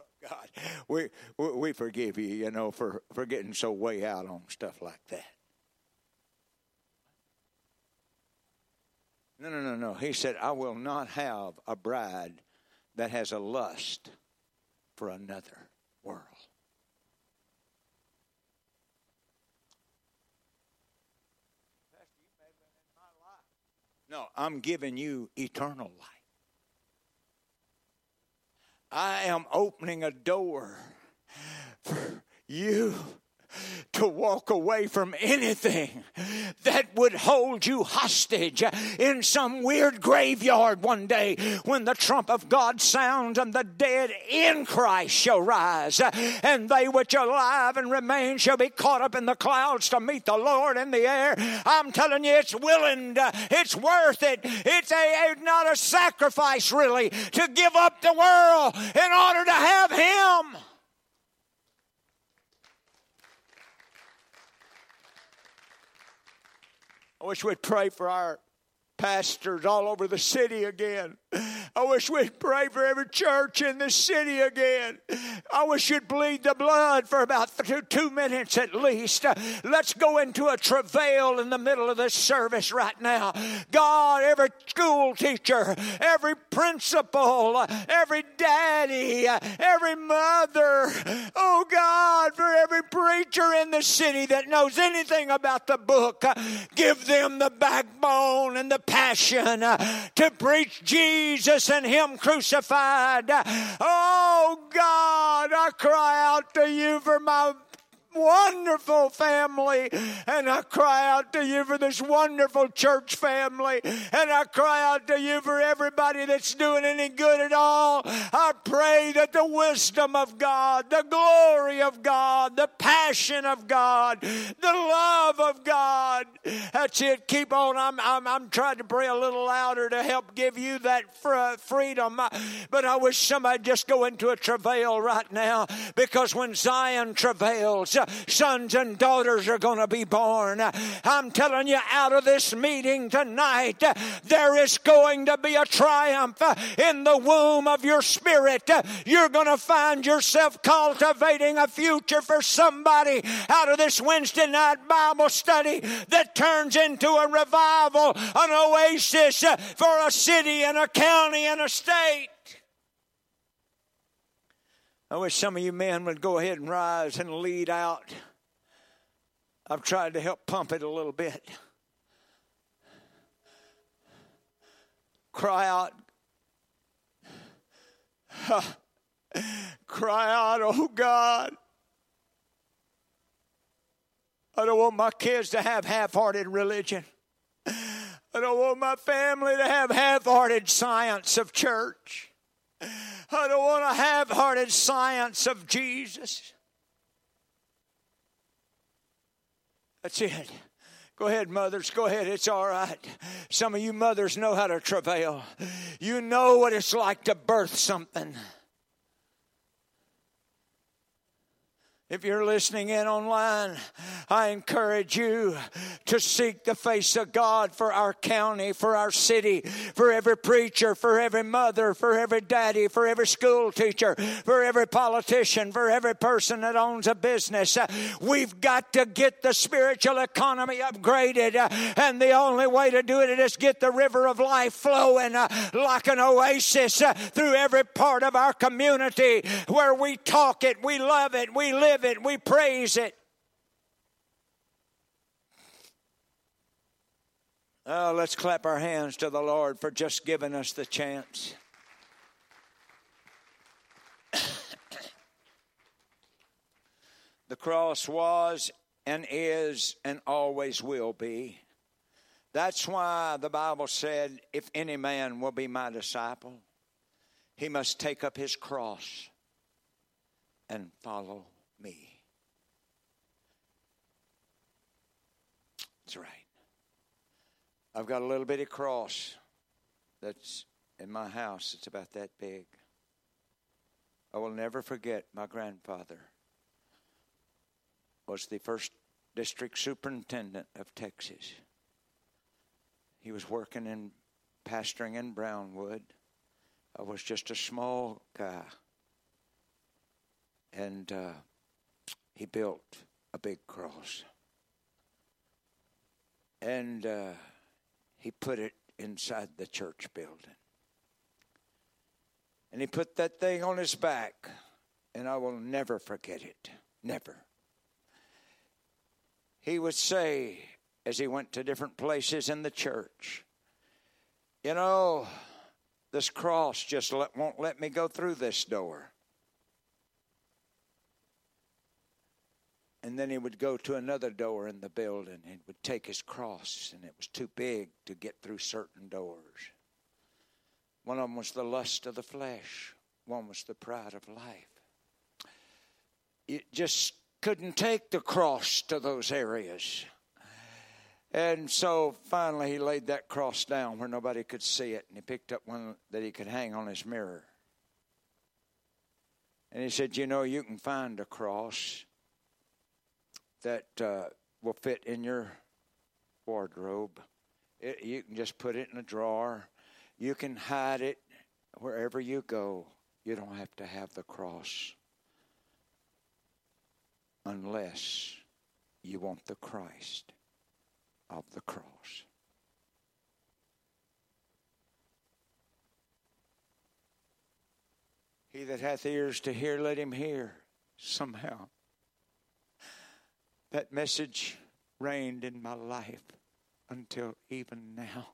Oh, God, we forgive you, for getting so way out on stuff like that. No. He said, I will not have a bride that has a lust for another world. No, I'm giving you eternal life. I am opening a door for you to walk away from anything that would hold you hostage in some weird graveyard one day when the trump of God sounds and the dead in Christ shall rise, and they which are alive and remain shall be caught up in the clouds to meet the Lord in the air. I'm telling you, it's willing, it's worth it. It's not a sacrifice really to give up the world in order to have him. I wish we'd pray for our pastors all over the city again. I wish we'd pray for every church in this city again. I wish you'd bleed the blood for about 2 minutes at least. Let's go into a travail in the middle of this service right now. God, every school teacher, every principal, every daddy, every mother. Oh, God, for every preacher in the city that knows anything about the book, give them the backbone and the passion to preach Jesus and him crucified. Oh, God, I cry out to you for my wonderful family, and I cry out to you for this wonderful church family, and I cry out to you for everybody that's doing any good at all. I pray that the wisdom of God, the glory of God, the passion of God, the love of God. That's it. Keep on. I'm trying to pray a little louder to help give you that freedom, but I wish somebody just go into a travail right now, because when Zion travails, sons and daughters are going to be born. I'm telling you, out of this meeting tonight, there is going to be a triumph in the womb of your spirit. You're going to find yourself cultivating a future for somebody out of this Wednesday night Bible study that turns into a revival, an oasis for a city and a county and a state. I wish some of you men would go ahead and rise and lead out. I've tried to help pump it a little bit. Cry out. Cry out, oh God. I don't want my kids to have half-hearted religion. I don't want my family to have half-hearted science of church. I don't want a half-hearted science of Jesus. That's it. Go ahead, mothers. Go ahead. It's all right. Some of you mothers know how to travail. You know what it's like to birth something. If you're listening in online, I encourage you to seek the face of God for our county, for our city, for every preacher, for every mother, for every daddy, for every school teacher, for every politician, for every person that owns a business. We've got to get the spiritual economy upgraded, and the only way to do it is get the river of life flowing like an oasis through every part of our community, where we talk it, we love it, we live it, we praise it. Oh, let's clap our hands to the Lord for just giving us the chance. The cross was and is and always will be. That's why the Bible said, if any man will be my disciple, he must take up his cross and follow me. That's right. I've got a little bitty cross that's in my house. It's about that big. I will never forget my grandfather was the first district superintendent of Texas. He was working in pastoring in Brownwood. I was just a small guy. And he built a big cross. And he put it inside the church building. And he put that thing on his back. And I will never forget it. Never. He would say, as he went to different places in the church, you know, this cross just won't let me go through this door. And then he would go to another door in the building and would take his cross, and it was too big to get through certain doors. One of them was the lust of the flesh. One was the pride of life. It just couldn't take the cross to those areas. And so finally he laid that cross down where nobody could see it, and he picked up one that he could hang on his mirror. And he said, you know, you can find a cross that will fit in your wardrobe. You can just put it in a drawer. You can hide it wherever you go. You don't have to have the cross unless you want the Christ of the cross. He that hath ears to hear, let him hear. Somehow that message reigned in my life until even now.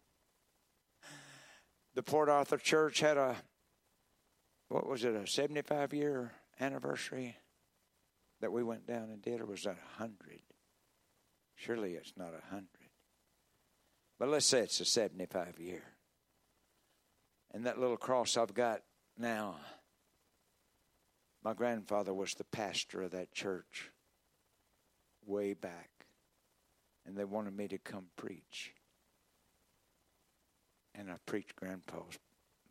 The Port Arthur Church had a 75-year anniversary that we went down and did, or was that 100? Surely it's not 100. But let's say it's a 75-year. And that little cross I've got now, my grandfather was the pastor of that church way back. And they wanted me to come preach. And I preached Grandpa's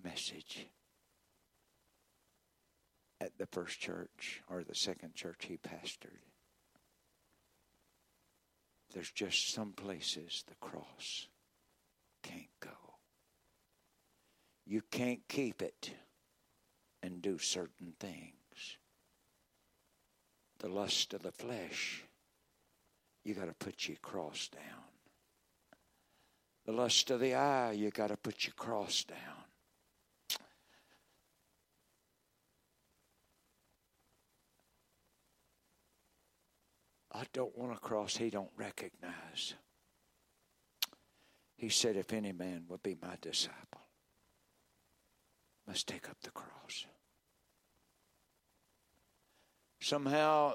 message at the first church or the second church he pastored. There's just some places the cross can't go. You can't keep it and do certain things. The lust of the flesh, you got to put your cross down. The lust of the eye, you got to put your cross down. I don't want a cross he don't recognize. He said, if any man would be my disciple, must take up the cross. Somehow,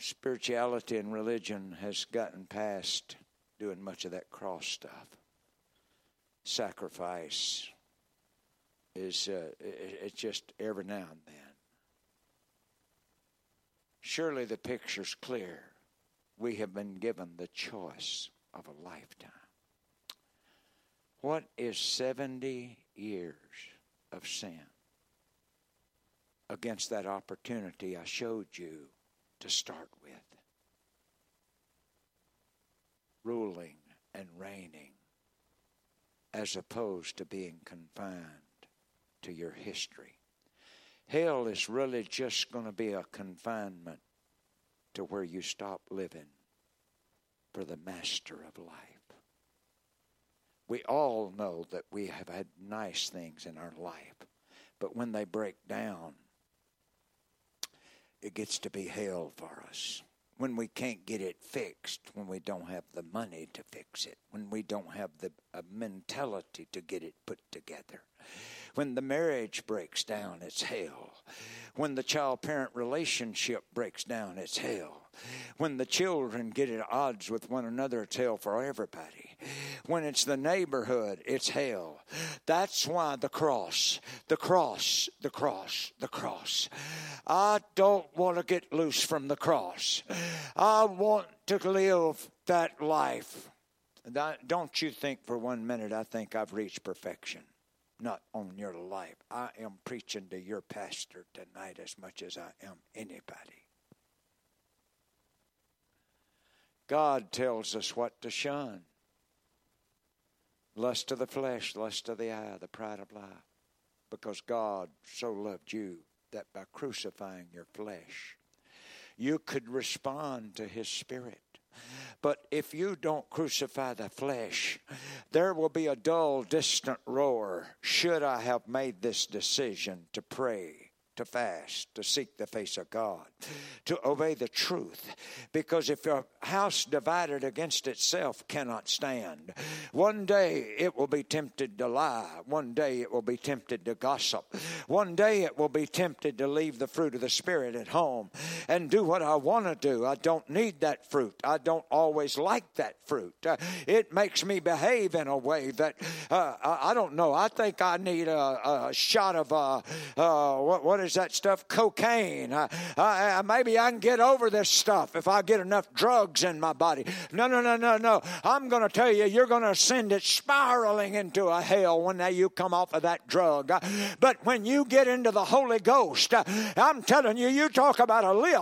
spirituality and religion has gotten past doing much of that cross stuff. Sacrifice is it's just every now and then. Surely the picture's clear. We have been given the choice of a lifetime. What is 70 years of sin against that opportunity I showed you to start with? Ruling and reigning as opposed to being confined to your history. Hell is really just going to be a confinement to where you stop living for the master of life. We all know that we have had nice things in our life, but when they break down, it gets to be hell for us. when we can't get it fixed, when we don't have the money to fix it, when we don't have the mentality to get it put together. When the marriage breaks down, it's hell. When the child-parent relationship breaks down, it's hell. When the children get at odds with one another, it's hell for everybody. When it's the neighborhood, it's hell. That's why the cross. I don't want to get loose from the cross. I want to live that life. Don't you think for 1 minute I think I've reached perfection. Not on your life. I am preaching to your pastor tonight as much as I am anybody. God tells us what to shun. Lust of the flesh, lust of the eye, the pride of life. Because God so loved you that by crucifying your flesh, you could respond to His Spirit. But if you don't crucify the flesh, there will be a dull, distant roar. Should I have made this decision to pray, to fast, to seek the face of God, to obey the truth? Because if a house divided against itself cannot stand, one day it will be tempted to lie. One day it will be tempted to gossip. One day it will be tempted to leave the fruit of the Spirit at home and do what I want to do. I don't need that fruit. I don't always like that fruit. It makes me behave in a way that, I don't know, I think I need a shot of, what is that stuff? Cocaine. Maybe I can get over this stuff if I get enough drugs in my body. No. I'm going to tell you, you're going to send it spiraling into a hell when you come off of that drug. But when you get into the Holy Ghost, I'm telling you, you talk about a lift.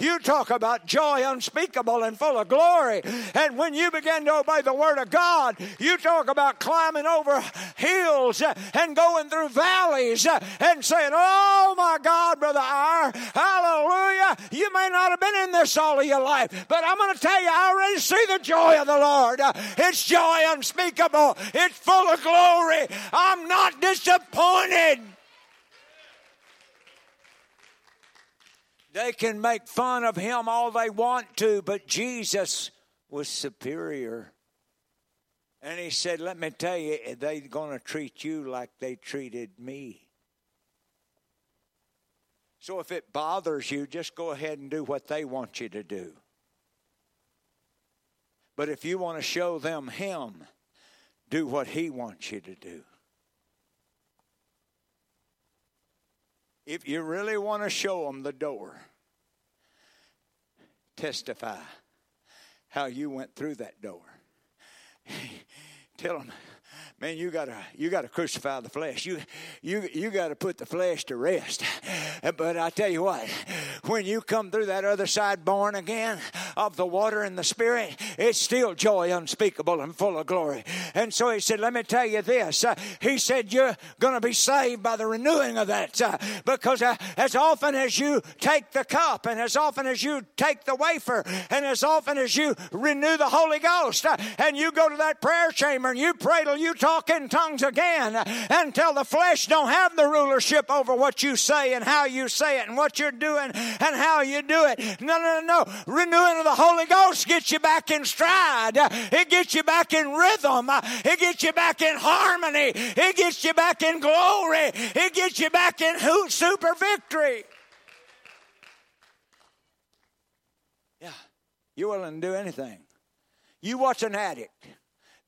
You talk about joy unspeakable and full of glory. And when you begin to obey the Word of God, you talk about climbing over hills and going through valleys and saying, oh, my God, Brother R, hallelujah. You may not have been in this all of your life, but I'm going to tell you, I already see the joy of the Lord. It's joy unspeakable. It's full of glory. I'm not disappointed. They can make fun of Him all they want to, but Jesus was superior. And He said, let me tell you, they're going to treat you like they treated me. So if it bothers you, just go ahead and do what they want you to do. But if you want to show them Him, do what He wants you to do. If you really want to show them the door, testify how you went through that door. Tell them, man, you gotta crucify the flesh. You gotta put the flesh to rest. But I tell you what, when you come through that other side, born again of the water and the Spirit, it's still joy unspeakable and full of glory. And so He said, let me tell you this. He said, you're gonna be saved by the renewing of that, because as often as you take the cup, and as often as you take the wafer, and as often as you renew the Holy Ghost, and you go to that prayer chamber and you pray till you talk in tongues again until the flesh don't have the rulership over what you say and how you say it and what you're doing and how you do it. No. Renewing of the Holy Ghost gets you back in stride. It gets you back in rhythm. It gets you back in harmony. It gets you back in glory. It gets you back in super victory. Yeah. You're willing to do anything. You watch an addict.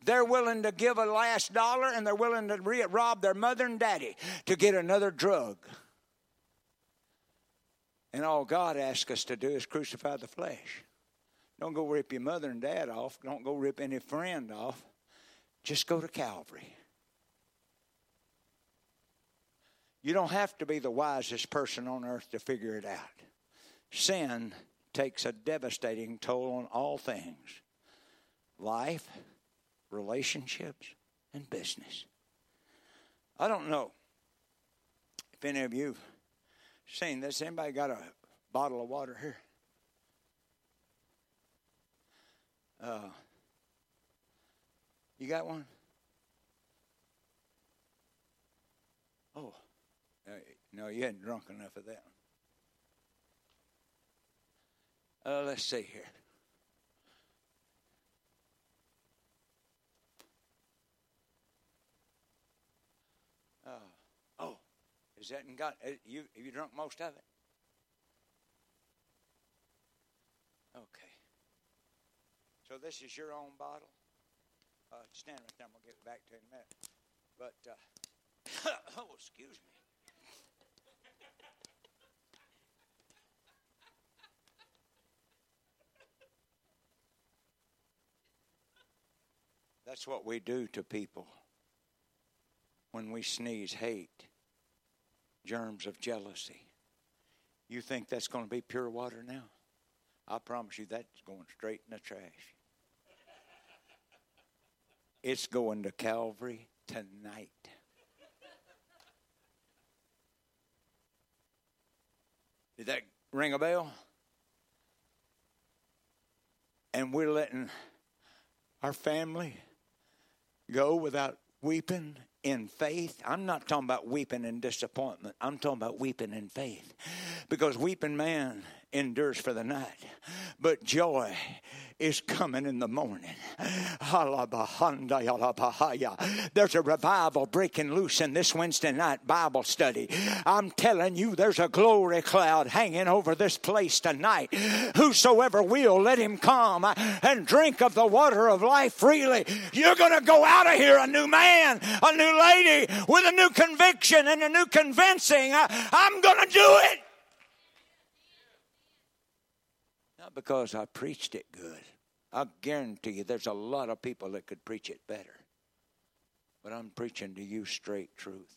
They're willing to give a last dollar, and they're willing to rob their mother and daddy to get another drug. And all God asks us to do is crucify the flesh. Don't go rip your mother and dad off. Don't go rip any friend off. Just go to Calvary. You don't have to be the wisest person on earth to figure it out. Sin takes a devastating toll on all things. Life, relationships, and business. I don't know if any of you have seen this. Anybody got a bottle of water here? You got one? Oh, no, you hadn't drunk enough of that one. Let's see here. Is that in God? Have you drunk most of it? Okay. So this is your own bottle. Stand right there. I'm going to get back to it in a minute. But, oh, excuse me. That's what we do to people when we sneeze hate, germs of jealousy. You think that's going to be pure water now? I promise you that's going straight in the trash. It's going to Calvary tonight. Did that ring a bell? And we're letting our family go without weeping in faith. I'm not talking about weeping in disappointment. I'm talking about weeping in faith. Because weeping man endures for the night, but joy is coming in the morning. There's a revival breaking loose in this Wednesday night Bible study. I'm telling you, there's a glory cloud hanging over this place tonight. Whosoever will, let him come and drink of the water of life freely. You're going to go out of here a new man, a new lady, with a new conviction and a new convincing. I'm going to do it. Because I preached it good. I guarantee you there's a lot of people that could preach it better. But I'm preaching to you straight truth.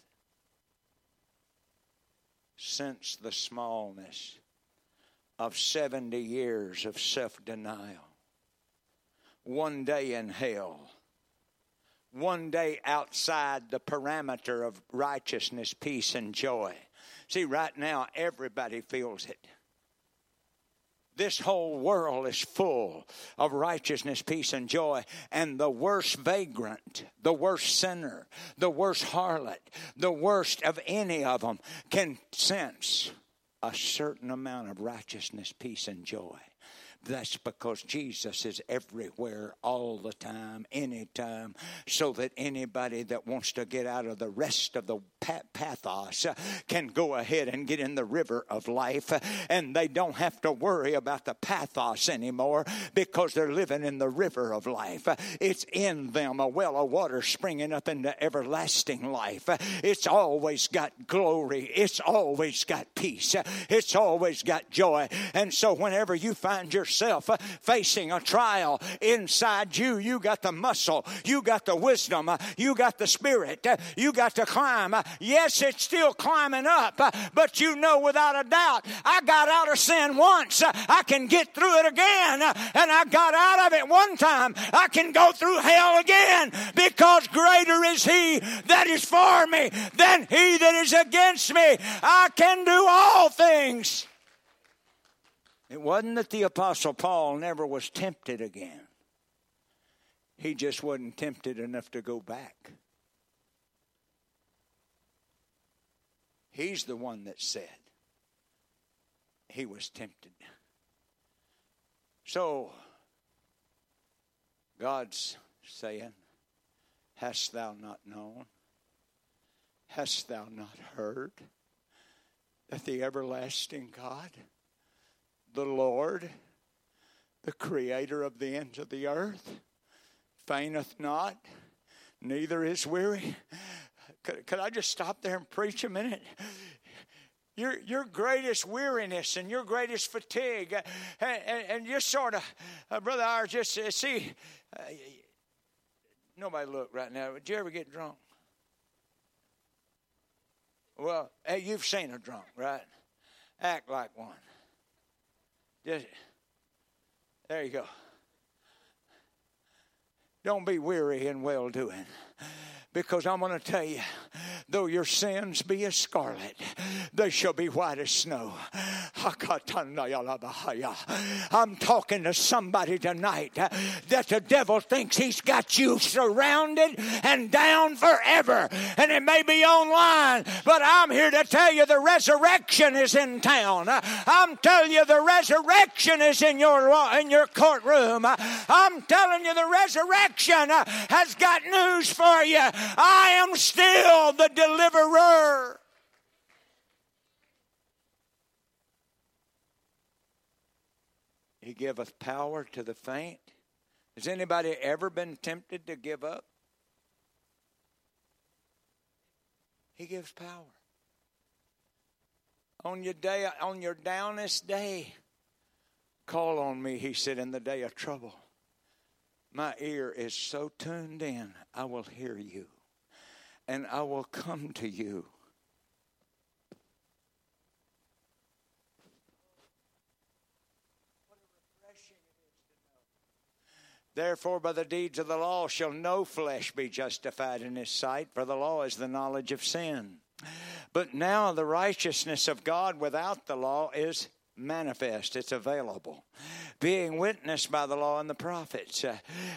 Since the smallness of 70 years of self-denial, one day in hell, one day outside the parameter of righteousness, peace, and joy. See, right now, everybody feels it. This whole world is full of righteousness, peace, and joy. And the worst vagrant, the worst sinner, the worst harlot, the worst of any of them can sense a certain amount of righteousness, peace, and joy. That's because Jesus is everywhere, all the time, anytime, so that anybody that wants to get out of the rest of the pathos can go ahead and get in the river of life, and they don't have to worry about the pathos anymore because they're living in the river of life. It's in them a well of water springing up into everlasting life. It's always got glory. It's always got peace. It's always got joy. And so whenever you find yourself facing a trial inside you, you got the muscle, you got the wisdom, you got the spirit, you got to climb. Yes, it's still climbing up, but you know without a doubt, I got out of sin once, I can get through it again, and I got out of it one time, I can go through hell again, because greater is he that is for me than he that is against me. I can do all things. It wasn't that the Apostle Paul never was tempted again. He just wasn't tempted enough to go back. He's the one that said he was tempted. So, God's saying, hast thou not known? Hast thou not heard that the everlasting God, the Lord, the creator of the ends of the earth, fainteth not, neither is weary. Could I just stop there and preach a minute? Your greatest weariness and your greatest fatigue, and just sort of, Brother Iyer, just see, nobody look right now. Did you ever get drunk? Well, hey, you've seen a drunk, right? Act like one. Just, there you go. Don't be weary in well-doing. Because I'm going to tell you, though your sins be as scarlet, they shall be white as snow. I'm talking to somebody tonight that the devil thinks he's got you surrounded and down forever. And it may be online, but I'm here to tell you the resurrection is in town. I'm telling you the resurrection is in your courtroom. I'm telling you the resurrection has got news for you. I am still the deliverer. He giveth power to the faint. Has anybody ever been tempted to give up? He gives power. On your downest day, call on me, he said, in the day of trouble. My ear is so tuned in, I will hear you, and I will come to you. Therefore, by the deeds of the law shall no flesh be justified in his sight, for the law is the knowledge of sin. But now the righteousness of God without the law is manifest. It's available, being witnessed by the law and the prophets,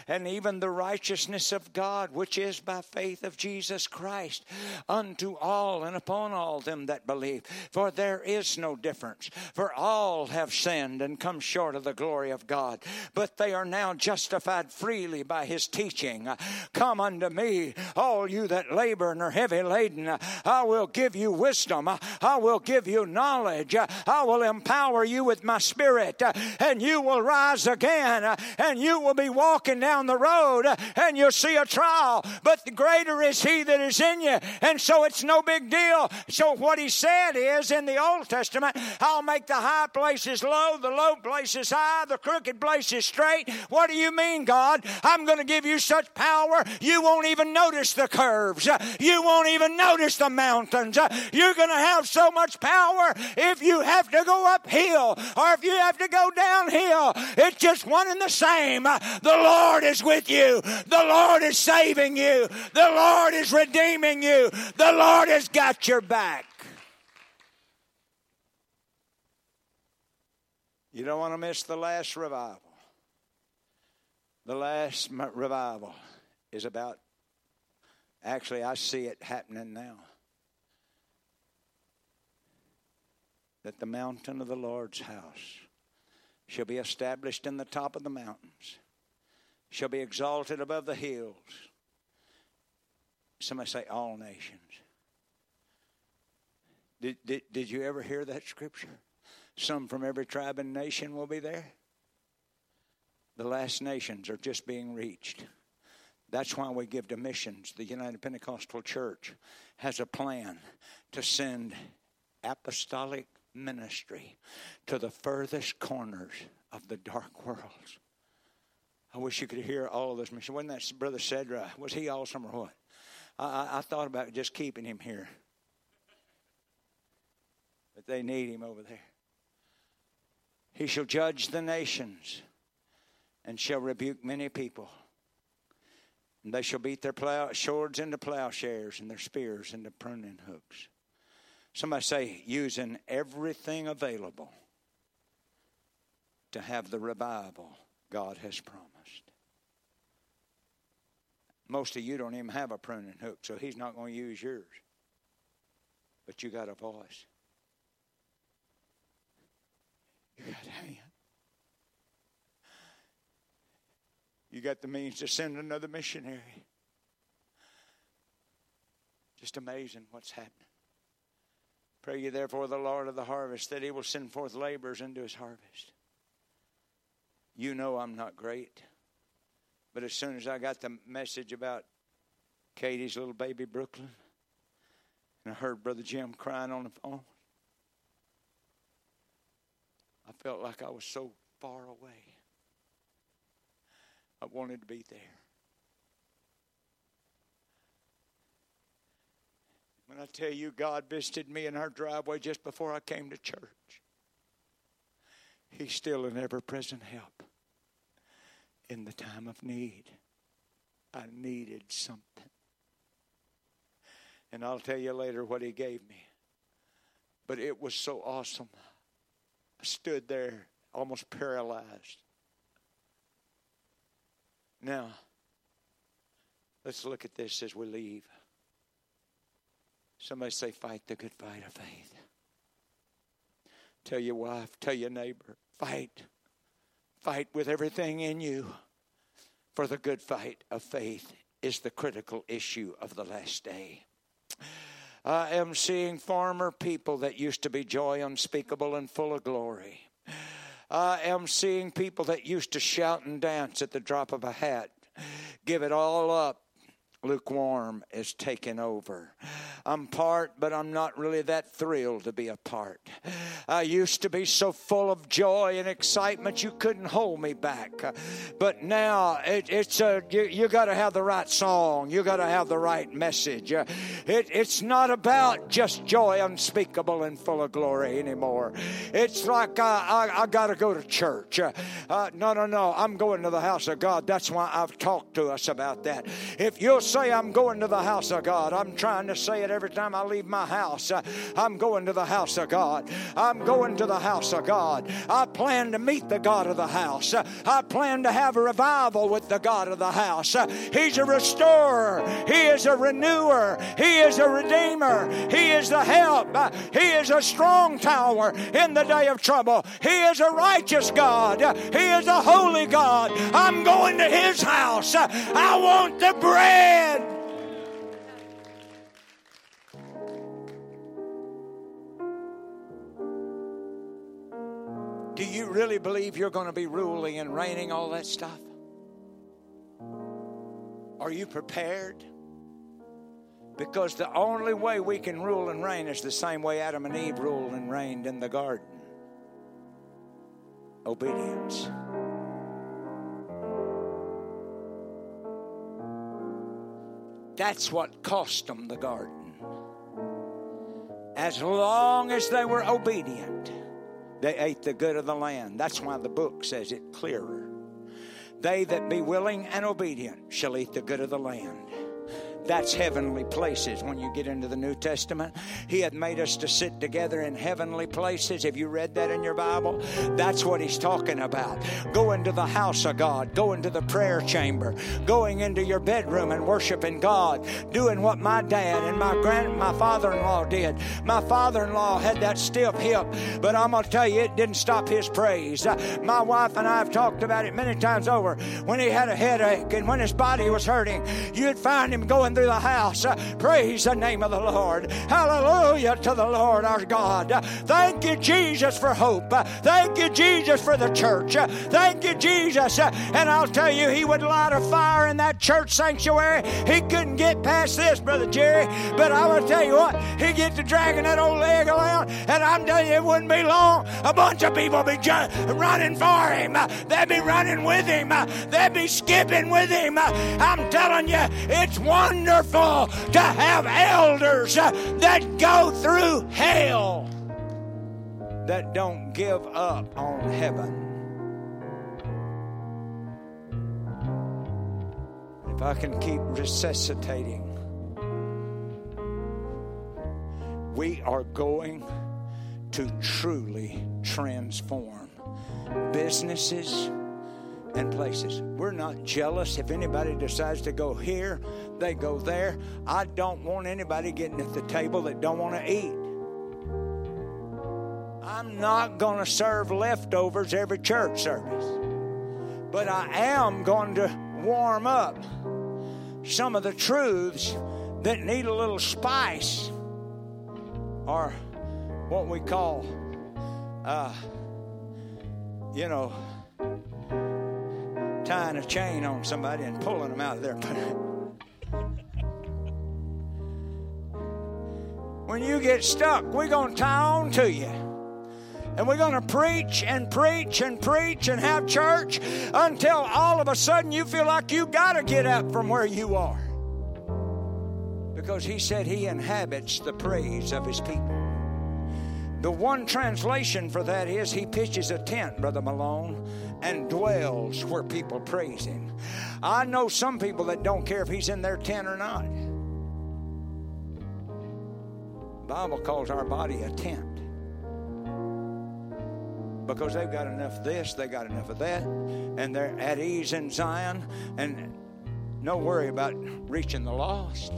and even the righteousness of God, which is by faith of Jesus Christ, unto all and upon all them that believe. For there is no difference, for all have sinned and come short of the glory of God, but they are now justified freely by his teaching. Come unto me, all you that labor and are heavy laden. I will give you wisdom. I will give you knowledge. I will empower you with my spirit, and you will rise again, and you will be walking down the road, and you'll see a trial, but the greater is he that is in you, and so it's no big deal. So what he said is, in the Old Testament, I'll make the high places low, the low places high, the crooked places straight. What do you mean, God? I'm going to give you such power, you won't even notice the curves. You won't even notice the mountains. You're going to have so much power, if you have to go uphill, or if you have to go downhill, it's just one and the same. The Lord is with you. The Lord is saving you. The Lord is redeeming you. The Lord has got your back. You don't want to miss the last revival. The last revival is about, actually I see it happening now, that the mountain of the Lord's house shall be established in the top of the mountains, shall be exalted above the hills. Somebody say, all nations. Did you ever hear that scripture? Some from every tribe and nation will be there. The last nations are just being reached. That's why we give to missions. The United Pentecostal Church has a plan to send apostolic ministry to the furthest corners of the dark worlds. I wish you could hear all of this. Wasn't that Brother Sedra? Was he awesome or what? I thought about just keeping him here. But they need him over there. He shall judge the nations and shall rebuke many people. And they shall beat their swords into plowshares and their spears into pruning hooks. Somebody say, using everything available to have the revival God has promised. Most of you don't even have a pruning hook, so he's not going to use yours. But you got a voice. You got a hand. You got the means to send another missionary. Just amazing what's happening. Pray ye therefore the Lord of the harvest that he will send forth laborers into his harvest. You know I'm not great. But as soon as I got the message about Katie's little baby Brooklyn, and I heard Brother Jim crying on the phone, I felt like I was so far away. I wanted to be there. When I tell you God visited me in our driveway just before I came to church, he's still an ever-present help in the time of need. I needed something. And I'll tell you later what he gave me. But it was so awesome. stood there almost paralyzed. Now, let's look at this as we leave. Somebody say, fight the good fight of faith. Tell your wife, tell your neighbor, fight. Fight with everything in you. For the good fight of faith is the critical issue of the last day. I am seeing former people that used to be joy unspeakable and full of glory. I am seeing people that used to shout and dance at the drop of a hat. Give it all up. Lukewarm is taking over. I'm part, but I'm not really that thrilled to be a part. I used to be so full of joy and excitement you couldn't hold me back. But now you got to have the right song. You got to have the right message. It's not about just joy unspeakable and full of glory anymore. It's like I got to go to church. No, I'm going to the house of God. That's why I've talked to us about that. If you'll say I'm going to the house of God, I'm trying to say it every time I leave my house. I'm going to the house of God. I'm going to the house of God. I plan to meet the God of the house. I plan to have a revival with the God of the house. He's a restorer. He is a renewer. He is a redeemer. He is the help. He is a strong tower in the day of trouble. He is a righteous God. He is a holy God. I'm going to His house. I want the bread. Do you really believe you're going to be ruling and reigning all that stuff? Are you prepared? Because the only way we can rule and reign is the same way Adam and Eve ruled and reigned in the garden. Obedience. That's what cost them the garden. As long as they were obedient, they ate the good of the land. That's why the book says it clearer. They that be willing and obedient shall eat the good of the land. That's heavenly places. When you get into the New Testament, He had made us to sit together in heavenly places. Have you read that in your Bible? That's what He's talking about. Go into the house of God. Go into the prayer chamber. Going into your bedroom and worshiping God. Doing what my dad and my father-in-law did. My father-in-law had that stiff hip, but I'm going to tell you, it didn't stop his praise. My wife and I have talked about it many times over. When he had a headache and when his body was hurting, you'd find him going through the house. Praise the name of the Lord. Hallelujah to the Lord our God. Thank you, Jesus, for hope. Thank you, Jesus, for the church. Thank you, Jesus. And I'll tell you, he would light a fire in that church sanctuary. He couldn't get past this, Brother Jerry. But I will tell you what, he'd get to dragging that old leg around, and I'm telling you, it wouldn't be long. A bunch of people would be running for him. They'd be running with him. They'd be skipping with him. I'm telling you, it's wonderful. Wonderful to have elders that go through hell, that don't give up on heaven. If I can keep resuscitating, we are going to truly transform businesses and places. We're not jealous if anybody decides to go here, they go there. I don't want anybody getting at the table that don't want to eat. I'm not going to serve leftovers every church service, but I am going to warm up some of the truths that need a little spice, or what we call, tying a chain on somebody and pulling them out of there. When you get stuck, we're going to tie on to you. And we're going to preach and preach and preach and have church until all of a sudden you feel like you got to get up from where you are. Because he said he inhabits the praise of his people. The one translation for that is he pitches a tent, Brother Malone, and dwells where people praise him. I know some people that don't care if he's in their tent or not. The Bible calls our body a tent. because they've got enough of this, they got enough of that, and they're at ease in Zion, and no worry about reaching the lost.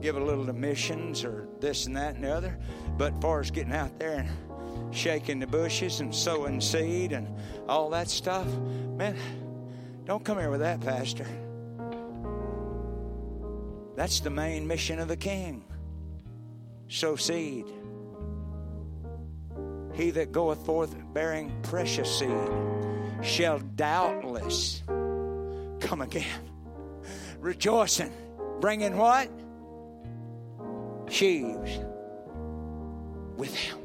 Give a little to missions or this and that and the other, but as far as getting out there and shaking the bushes and sowing seed and all that stuff, man, don't come here with that, Pastor. That's the main mission of the King. Sow seed. He that goeth forth bearing precious seed shall doubtless come again, rejoicing, bringing what? Sheaves with him.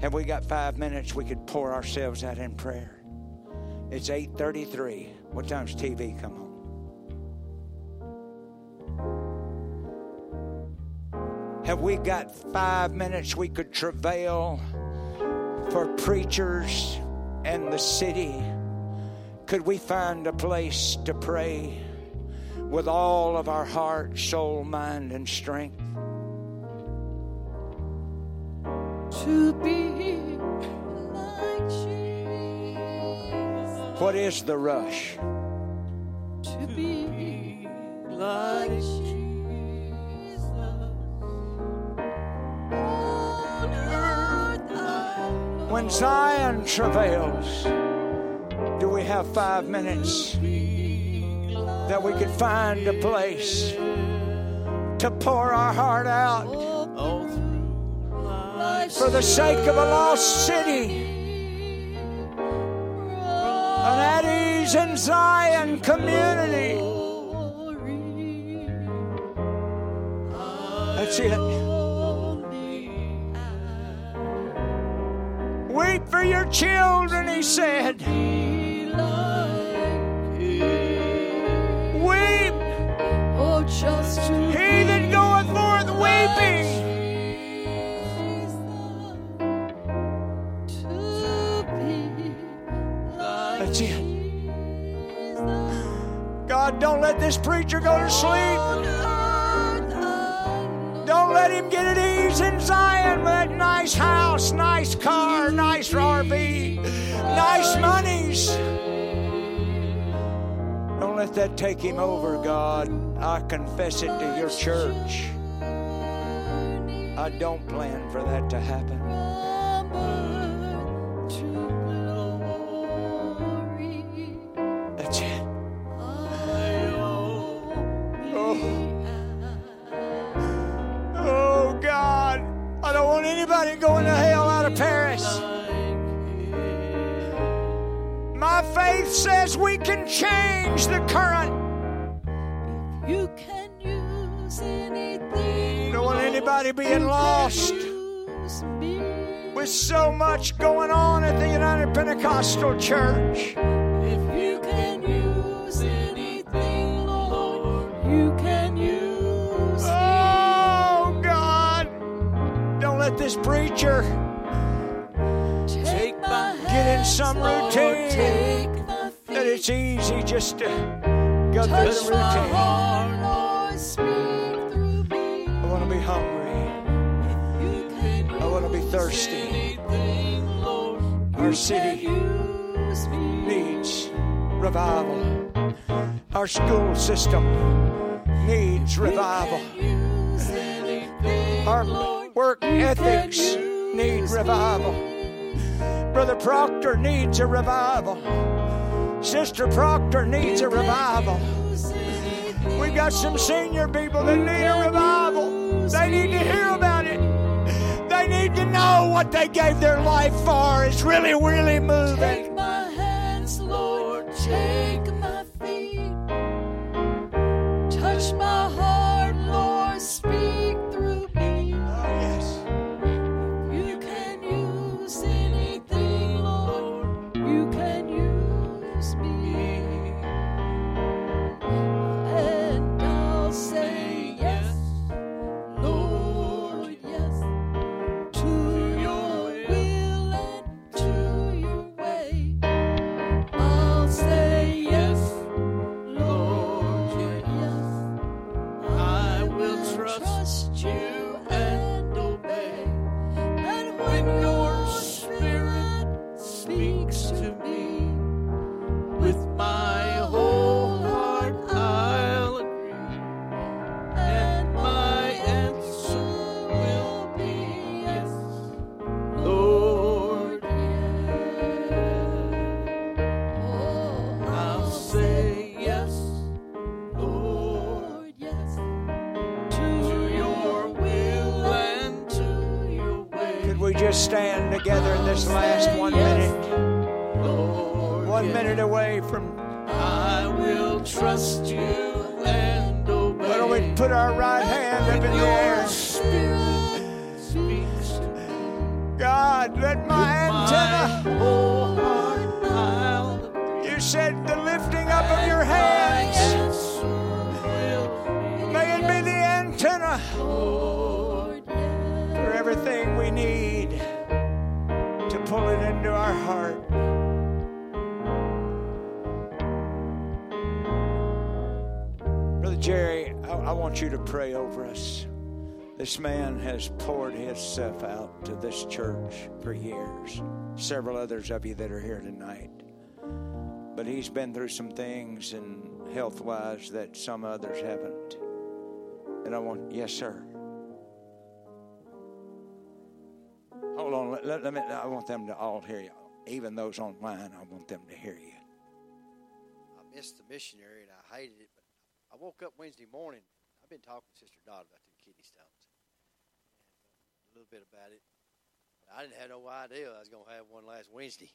Have we got 5 minutes? We could pour ourselves out in prayer. It's 8:33. What time's TV come on? Have we got 5 minutes? We could travail for preachers and the city. Could we find a place to pray with all of our heart, soul, mind, and strength? To be like Jesus. What is the rush? To be like Jesus. When Zion travails, do we have 5 minutes that we could find a place to pour our heart out for the sake of a lost city, an at ease in Zion community? That's it. Weep for your children, he said. Weep. He that goeth forth weeping. That's it. God, don't let this preacher go to sleep. Don't let him get at ease in Zion with that nice house, nice car, nice RV, nice monies. Don't let that take him over, God. I confess it to your church. I don't plan for that to happen. That's it. Oh, God, I don't want anybody going to hell out of Paris. My faith says we can change the current. If you can use anything. Don't want anybody being lost. With so much going on at the United Pentecostal Church. If you can use anything, Lord, you can use anything. Oh, God, don't let this preacher get in some routine that it's easy just to go through the routine. I want to be hungry. I want to be thirsty. Our city needs revival. Our school system needs revival. Our work ethics need revival. Brother Proctor needs a revival. Sister Proctor needs a revival. We've got some senior people that need a revival. They need to hear about it. They need to know what they gave their life for is really, really moving. Take my hands, Lord. Take my feet. Touch my heart, Lord. Speak through me. Oh, yes. next to me. With my whole heart I'll agree, and my answer will be yes, Lord, yes. Oh, I'll say yes, Lord, yes, to your will and to your way. Could we just stand together in this last 1 minute? 1 minute away from I will trust you and obey. Why don't we put our right hand up in the air? God, let my antenna. You said the lifting up of your hands. May it be the antenna for everything we need to pull it into our heart. Jerry, I want you to pray over us. This man has poured himself out to this church for years. Several others of you that are here tonight. But he's been through some things and health-wise that some others haven't. And yes, sir. Hold on, let me, I want them to all hear you. Even those online, I want them to hear you. I missed the missionary and I hated it. I woke up Wednesday morning. I've been talking to Sister Dot about them kidney stones, and a little bit about it. But I didn't have no idea I was going to have one last Wednesday.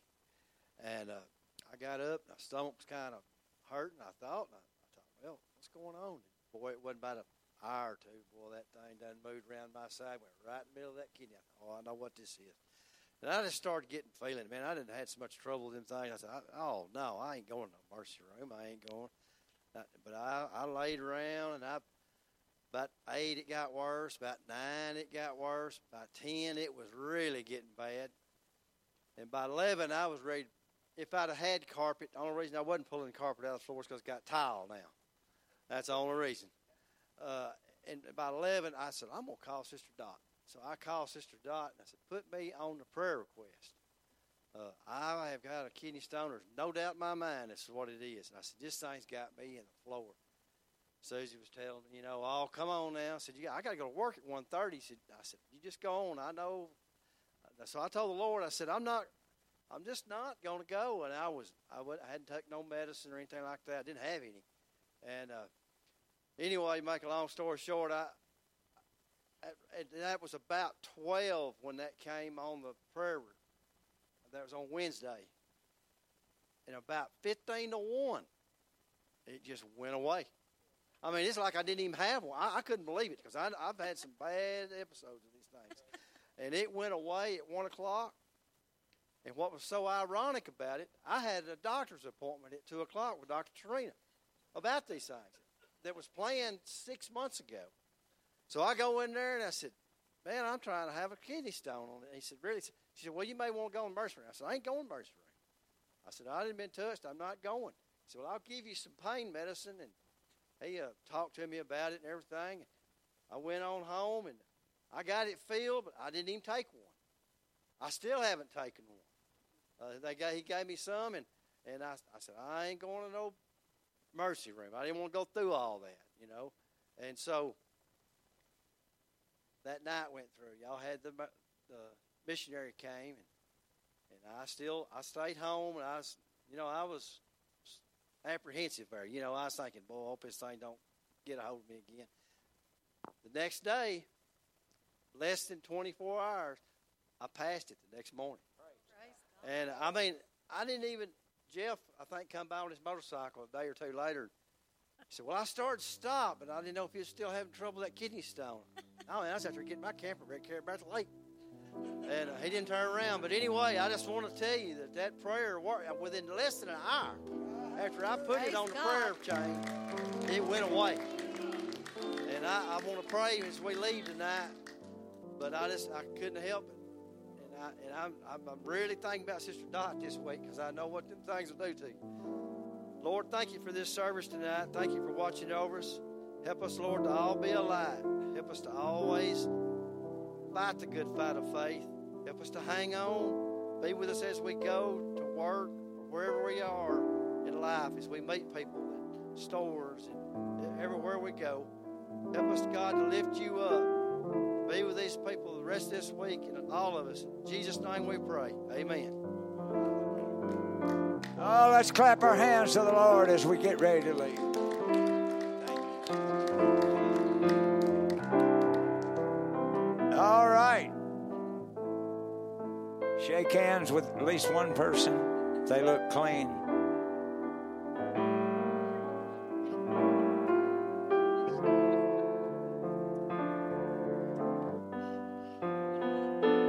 And I got up, and my stomach was kind of hurting, I thought, well, what's going on? And boy, it wasn't about an hour or two. Boy, that thing done moved around my side, went right in the middle of that kidney. I thought, oh, I know what this is. And I just started getting feeling. Man, I didn't have so much trouble with them things. I said, oh, no, I ain't going to the mercy room. I ain't going. But I laid around, and about 8 it got worse, about 9 it got worse, by 10 it was really getting bad, and by 11 I was ready. If I'd have had carpet, the only reason I wasn't pulling the carpet out of the floor is because it's got tile now. That's the only reason. And by 11 I said, I'm going to call Sister Dot. So I called Sister Dot, and I said, put me on the prayer request. I have got a kidney stone. There's no doubt in my mind this is what it is. And I said, this thing's got me in the floor. Susie was telling me, oh, come on now. I said, yeah, I got to go to work at 1:30. I said, you just go on. I know. So I told the Lord, I said, I'm just not going to go. And I hadn't taken no medicine or anything like that. I didn't have any. And anyway, make a long story short, that was about 12 when that came on the prayer. That was on Wednesday. And about 15 to 1, it just went away. I mean, it's like I didn't even have one. I couldn't believe it because I've had some bad episodes of these things. And it went away at 1:00. And what was so ironic about it, I had a doctor's appointment at 2:00 with Dr. Torina about these things that was planned 6 months ago. So I go in there and I said, man, I'm trying to have a kidney stone on it. And he said, really? She said, well, you may want to go in the mercy room. I said, I ain't going to the mercy room. I said, I didn't been touched. I'm not going. He said, well, I'll give you some pain medicine. And he talked to me about it and everything. I went on home, and I got it filled, but I didn't even take one. I still haven't taken one. He gave me some, and I said, I ain't going to no mercy room. I didn't want to go through all that, And so that night went through. Y'all had the missionary came, and I stayed home, and I was apprehensive there. I was thinking, boy, I hope this thing don't get a hold of me again. The next day, less than 24 hours, I passed it the next morning. And, I mean, I didn't even, Jeff, I think, come by on his motorcycle a day or two later. He said, well, I started to stop, but I didn't know if he was still having trouble with that kidney stone. I mean, I was out there getting my camper ready, carried back to the lake. And he didn't turn around. But anyway, I just want to tell you that prayer worked. Within less than an hour, after I put it on the prayer chain, it went away. And I want to pray as we leave tonight, but I couldn't help it. And I'm really thinking about Sister Dot this week because I know what them things will do to you. Lord, thank you for this service tonight. Thank you for watching over us. Help us, Lord, to all be alive. Help us to always fight the good fight of faith. Help us to hang on. Be with us as we go to work, or wherever we are in life, as we meet people in stores and everywhere we go. Help us, God, to lift you up. Be with these people the rest of this week and all of us. In Jesus' name we pray. Amen. Oh, let's clap our hands to the Lord as we get ready to leave. All right. Shake hands with at least one person if they look clean.